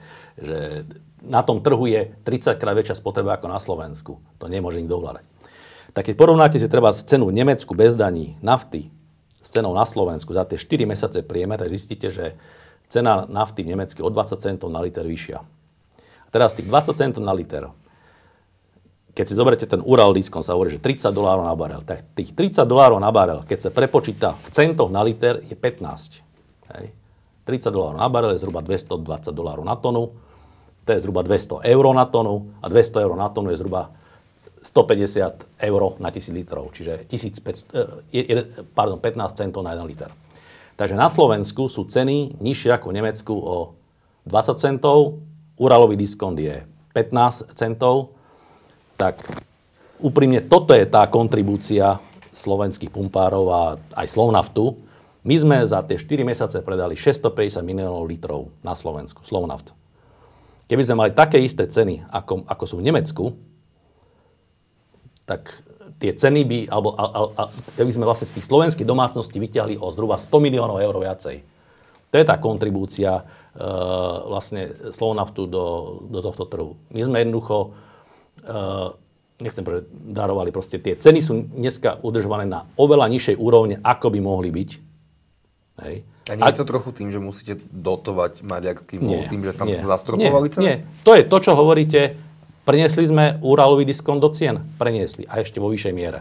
na tom trhu je 30 krát väčšia spotreba ako na Slovensku. To nemôže nikto ovládať. Tak keď porovnáte si treba cenu v Nemecku bez daní nafty s cenou na Slovensku za tie 4 mesiace priemer, tak zistíte, že cena nafty v Nemecku o 20 centov na liter vyššia. A teraz tých 20 centov na liter, keď si zoberete ten Ural Diskon, sa hovorí, že $30 na barel, tak tých $30 na barel, keď sa prepočíta v centoch na liter, je 15. Hej. $30 na barel je zhruba $220 na tonu, to je zhruba €200 na tonu a €200 na tonu je zhruba €150 na 1000 litrov, čiže 15 centov na 1 liter. Takže na Slovensku sú ceny nižšie ako v Nemecku o 20 centov, Uralový diskont je 15 centov, tak úprimne toto je tá kontribúcia slovenských pumpárov a aj Slovnaftu. My sme za tie 4 mesiace predali 650 miliónov litrov na Slovensku, Slovnaft. Keby sme mali také isté ceny, ako sú v Nemecku, tak tie ceny by, keby sme vlastne z tých slovenských domácností vyťahli o zhruba €100 miliónov viacej. To je tá kontribúcia vlastne Slovnaftu do tohto trhu. My sme jednoducho, darovali proste, tie ceny sú dneska udržované na oveľa nižšej úrovne, ako by mohli byť. Hej. A nie je to trochu tým, že musíte dotovať maďarským MOL, tým, že tam sa zastropovali ceny? Nie, to je to, čo hovoríte. Preniesli sme Uralový diskont do cien. Preniesli. A ešte vo vyššej miere.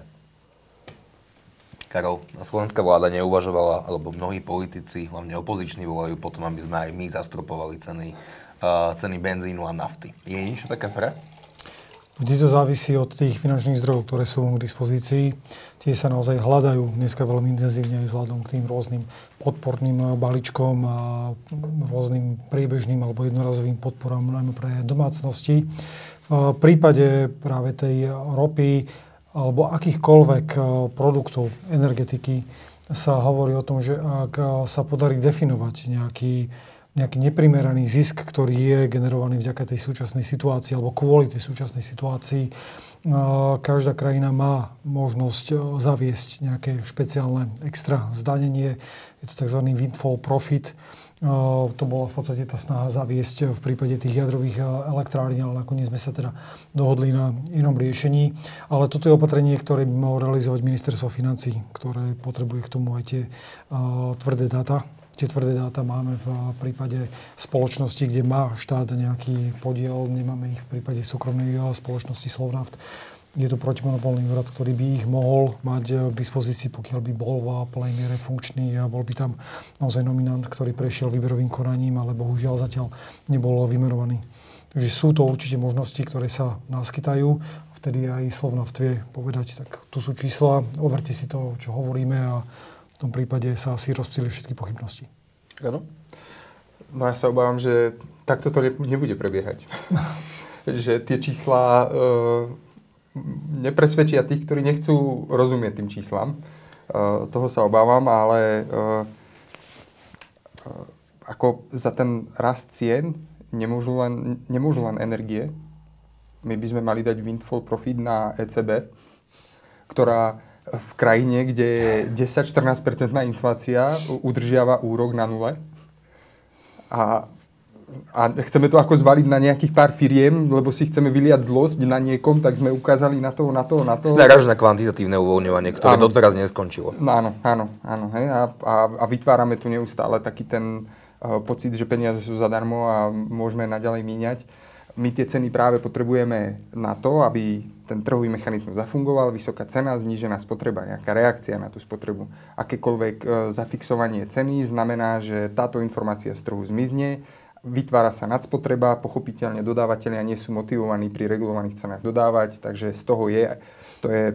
Karol, slovenská vláda neuvažovala, alebo mnohí politici, hlavne opoziční, volajú potom, aby sme aj my zastropovali ceny benzínu a nafty. Je niečo taká hra? Vždy to závisí od tých finančných zdrojov, ktoré sú k dispozícii. Tie sa naozaj hľadajú dneska veľmi intenzívne aj vzhľadom k tým rôznym podporným balíčkom a rôznym priebežným alebo jednorazovým podporám pre domácnosti. V prípade práve tej ropy alebo akýchkoľvek produktov energetiky sa hovorí o tom, že ak sa podarí definovať nejaký neprimeraný zisk, ktorý je generovaný vďaka tej súčasnej situácii alebo kvôli tej súčasnej situácii. Každá krajina má možnosť zaviesť nejaké špeciálne extra zdanenie. Je to tzv. Windfall profit. To bola v podstate tá snaha zaviesť v prípade tých jadrových elektrární, ale nakoniec sme sa teda dohodli na inom riešení. Ale toto je opatrenie, ktoré by malo realizovať ministerstvo financií, ktoré potrebuje k tomu aj tie tvrdé dáta. Tie tvrdé dáta máme v prípade spoločnosti, kde má štát nejaký podiel. Nemáme ich v prípade súkromnej spoločnosti Slovnaft. Je to protimonopolný úrad, ktorý by ich mohol mať k dispozícii, pokiaľ by bol v plnej miere funkčný a bol by tam naozaj nominant, ktorý prešiel výberovým konaním, ale bohužiaľ zatiaľ nebol vymerovaný. Takže sú to určite možnosti, ktoré sa naskytajú. Vtedy aj Slovnaft vie povedať, tak tu sú čísla, overte si to, čo hovoríme a v tom prípade sa asi rozptýli všetky pochybnosti. Áno. No ja sa obávam, že takto to nebude prebiehať. Že tie čísla nepresvedčia tých, ktorí nechcú rozumieť tým číslam. Toho sa obávam, ale ako za ten rast cien nemôžu len energie. My by sme mali dať windfall profit na ECB, ktorá v krajine, kde je 10-14% inflácia, udržiava úrok na nule. A chceme to ako zvaliť na nejakých pár firiem, lebo si chceme vyliať zlosť na niekom, tak sme ukázali na to. Snaráž na kvantitatívne uvoľňovanie, ktoré doteraz neskončilo. No, áno. Hej. A vytvárame tu neustále taký ten pocit, že peniaze sú zadarmo a môžeme naďalej míňať. My tie ceny práve potrebujeme na to, aby ten trhový mechanizmus zafungoval, vysoká cena, znížená spotreba, nejaká reakcia na tú spotrebu. Akékoľvek zafixovanie ceny znamená, že táto informácia z trhu zmizne, vytvára sa nadspotreba, pochopiteľne dodávateľia nie sú motivovaní pri regulovaných cenách dodávať, takže z toho to je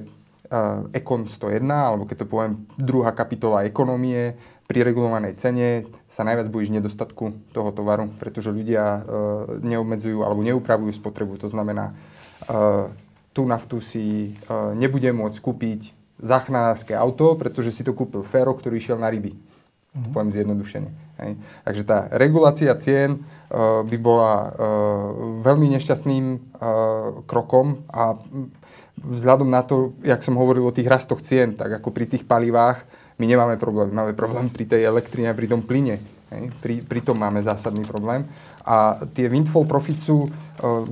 Econ 101, alebo keď to poviem, druhá kapitola ekonomie. Pri regulovanej cene sa najviac bojíš nedostatku toho tovaru, pretože ľudia neobmedzujú alebo neupravujú spotrebu. To znamená, tú naftu si nebude môcť kúpiť záchranárske auto, pretože si to kúpil Fero, ktorý išiel na ryby. To poviem zjednodušene. Hej. Takže tá regulácia cien by bola veľmi nešťastným krokom a vzhľadom na to, jak som hovoril o tých rastoch cien, tak ako pri tých palivách, my nemáme problém. Máme problém pri tej elektrine a pri tom plyne. Hej. Pri tom máme zásadný problém. A tie windfall profit sú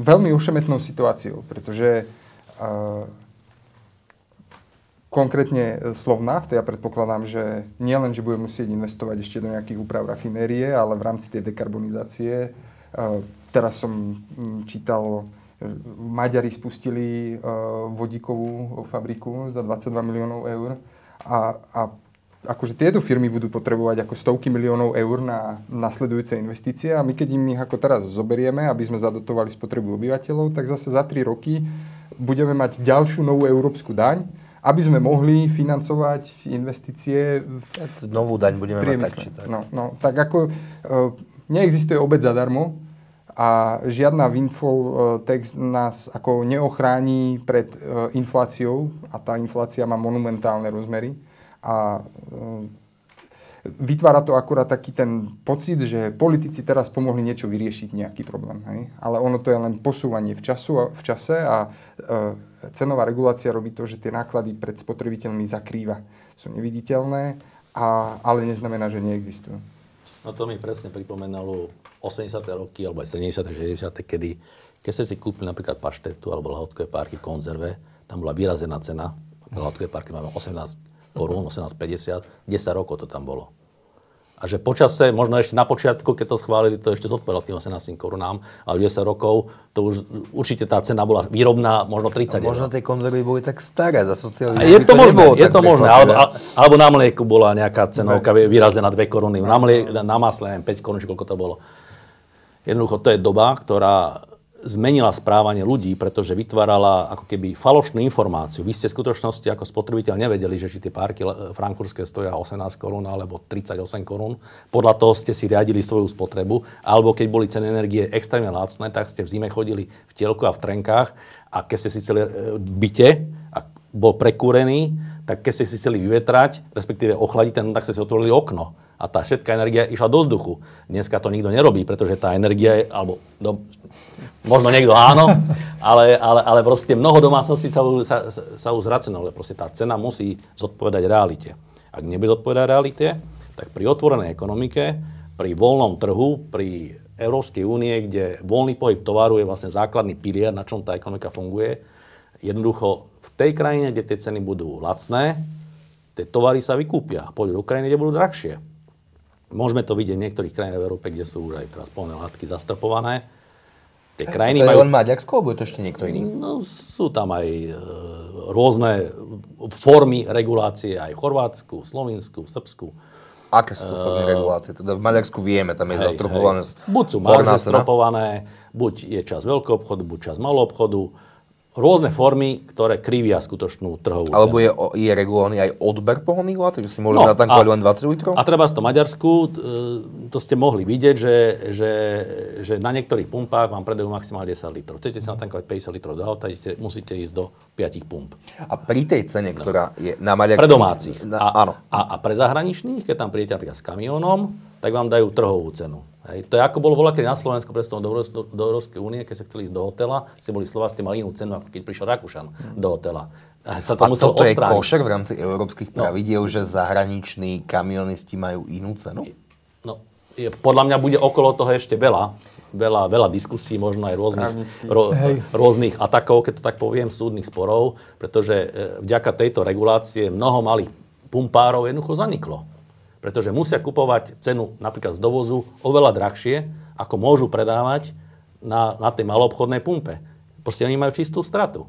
veľmi ošemetnou situáciou, pretože konkrétne Slovnaft, ja predpokladám, že nie len, že bude musieť investovať ešte do nejakých úprav rafinérie, ale v rámci tej dekarbonizácie. Teraz som čítal, Maďari spustili vodíkovú fabriku za 22 miliónov eur a akože tieto firmy budú potrebovať ako stovky miliónov eur na nasledujúce investície a my keď im ich ako teraz zoberieme, aby sme zadotovali spotrebu obyvateľov, tak zase za 3 roky budeme mať ďalšiu novú európsku daň, aby sme mohli financovať investície v novú daň budeme mať tak či tak. No, tak ako neexistuje obed zadarmo a žiadna windfall tax nás ako neochrání pred infláciou a tá inflácia má monumentálne rozmery. A vytvára to akurát taký ten pocit, že politici teraz pomohli niečo vyriešiť, nejaký problém. Hej? Ale ono to je len posúvanie v čase a cenová regulácia robí to, že tie náklady pred spotrebiteľmi zakrýva. Sú neviditeľné, ale neznamená, že neexistujú. No to mi presne pripomenalo 80. roky, alebo aj 70. 60. keď ste si kúpili napríklad paštetu alebo lahodkové párky konzerve, tam bola vyrazená cena, lahodkové párky máme 18 korún, 18,50, 10 rokov to tam bolo. A že počase, možno ešte na počiatku, keď to schválili, to ešte zodpovedalo tým 18 korunám, ale 10 rokov, to už určite tá cena bola výrobná, možno 30. Možno tie konzervy boli tak staré za socializmu. Je to možné. Alebo na mlieku bola nejaká cenovka vyrazená 2 koruny. Na masle, neviem, 5 korun, či koľko to bolo. Jednoducho, to je doba, ktorá zmenila správanie ľudí, pretože vytvárala ako keby falošnú informáciu. Vy ste v skutočnosti ako spotrebiteľ nevedeli, že či tie párky frankfurtské stoja 18 korún alebo 38 korún. Podľa toho ste si riadili svoju spotrebu. Alebo keď boli ceny energie extrémne lacné, tak ste v zime chodili v tielku a v trenkách a keď ste si chceli v byte a bol prekúrený, tak keď ste si chceli vyvetrať, respektíve ochladiť, tak ste si otvorili okno. A tá všetká energia išla do vzduchu. Dneska to nikto nerobí, pretože tá energia je, alebo možno niekto áno, ale proste mnoho domácností sa uzracionaluje. Proste tá cena musí zodpovedať realite. Ak nebude zodpovedať realite, tak pri otvorenej ekonomike, pri voľnom trhu, pri Európskej únie, kde voľný pohyb tovaru je vlastne základný pilier, na čom tá ekonomika funguje, jednoducho v tej krajine, kde tie ceny budú lacné, tie tovary sa vykúpia. Pôjdu do krajiny, kde budú drahšie. Môžeme to vidieť v niektorých krajinách v Európe, kde sú už aj transpolné látky zastrpované. Tie krajiny majú... To je len Maďarsko, alebo je to ešte niekto iný? No, sú tam aj rôzne formy regulácie, aj v Chorvátsku, Slovinsku, Srbsku. Aké sú to formy regulácie? Teda v Maďarsku vieme, tam je zastropované. Buď sú marže zastropované, buď je čas veľkoobchodu, buď čas maloobchodu. Rôzne formy, ktoré krivia skutočnú trhovú cenu. Alebo je regulovaný aj odber pohonných látok, že si môžeme natankovať len 20 litrov? A treba z to Maďarsku, to ste mohli vidieť, že na niektorých pumpách vám predajú maximálne 10 litrov. Chcete si natankovať 50 litrov do auta, musíte ísť do 5 pump. A pri tej cene, ktorá je na Maďarsku... Pre domácich. Áno. A pre zahraničných, keď tam prídete napríklad s kamiónom, tak vám dajú trhovú cenu. Hej. To je ako bolo voľakedy na Slovensku predstavom do Európskej únie, keď sa chceli ísť do hotela, ste boli Slováci, mali inú cenu, ako keď prišiel Rakúšan do hotela. A toto je košer v rámci európskych pravidiel, že zahraniční kamionisti majú inú cenu? No, podľa mňa bude okolo toho ešte veľa diskusí, možno aj rôznych atakov, keď to tak poviem, súdnych sporov, pretože vďaka tejto regulácie mnoho malých pumpárov jednoducho zaniklo. Pretože musia kupovať cenu napríklad z dovozu oveľa drahšie, ako môžu predávať na tej maloobchodnej pumpe. Proste oni majú čistú stratu.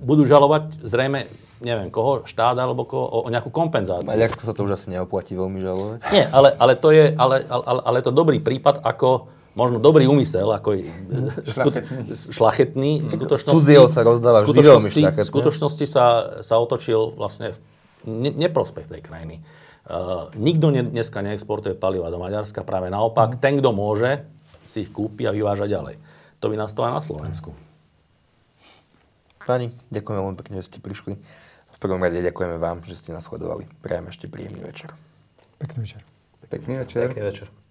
Budú žalovať zrejme, neviem koho, štát alebo koho, o nejakú kompenzáciu. Maďarsko sa to už asi neoplatí veľmi žalovať. Nie, ale to dobrý prípad, ako možno dobrý úmysel, ako šlachetný. V skutočnosti sa otočil vlastne v neprospech tej krajiny. Nikto dneska neexportuje paliva do Maďarska, práve naopak. Ten, kto môže, si ich kúpi a vyváža ďalej. To by nastalo aj na Slovensku. Pani, ďakujem veľmi pekne, že ste prišli. V prvom rade ďakujeme vám, že ste nás sledovali. Prajem ešte príjemný večer. Pekný večer. Pekný večer.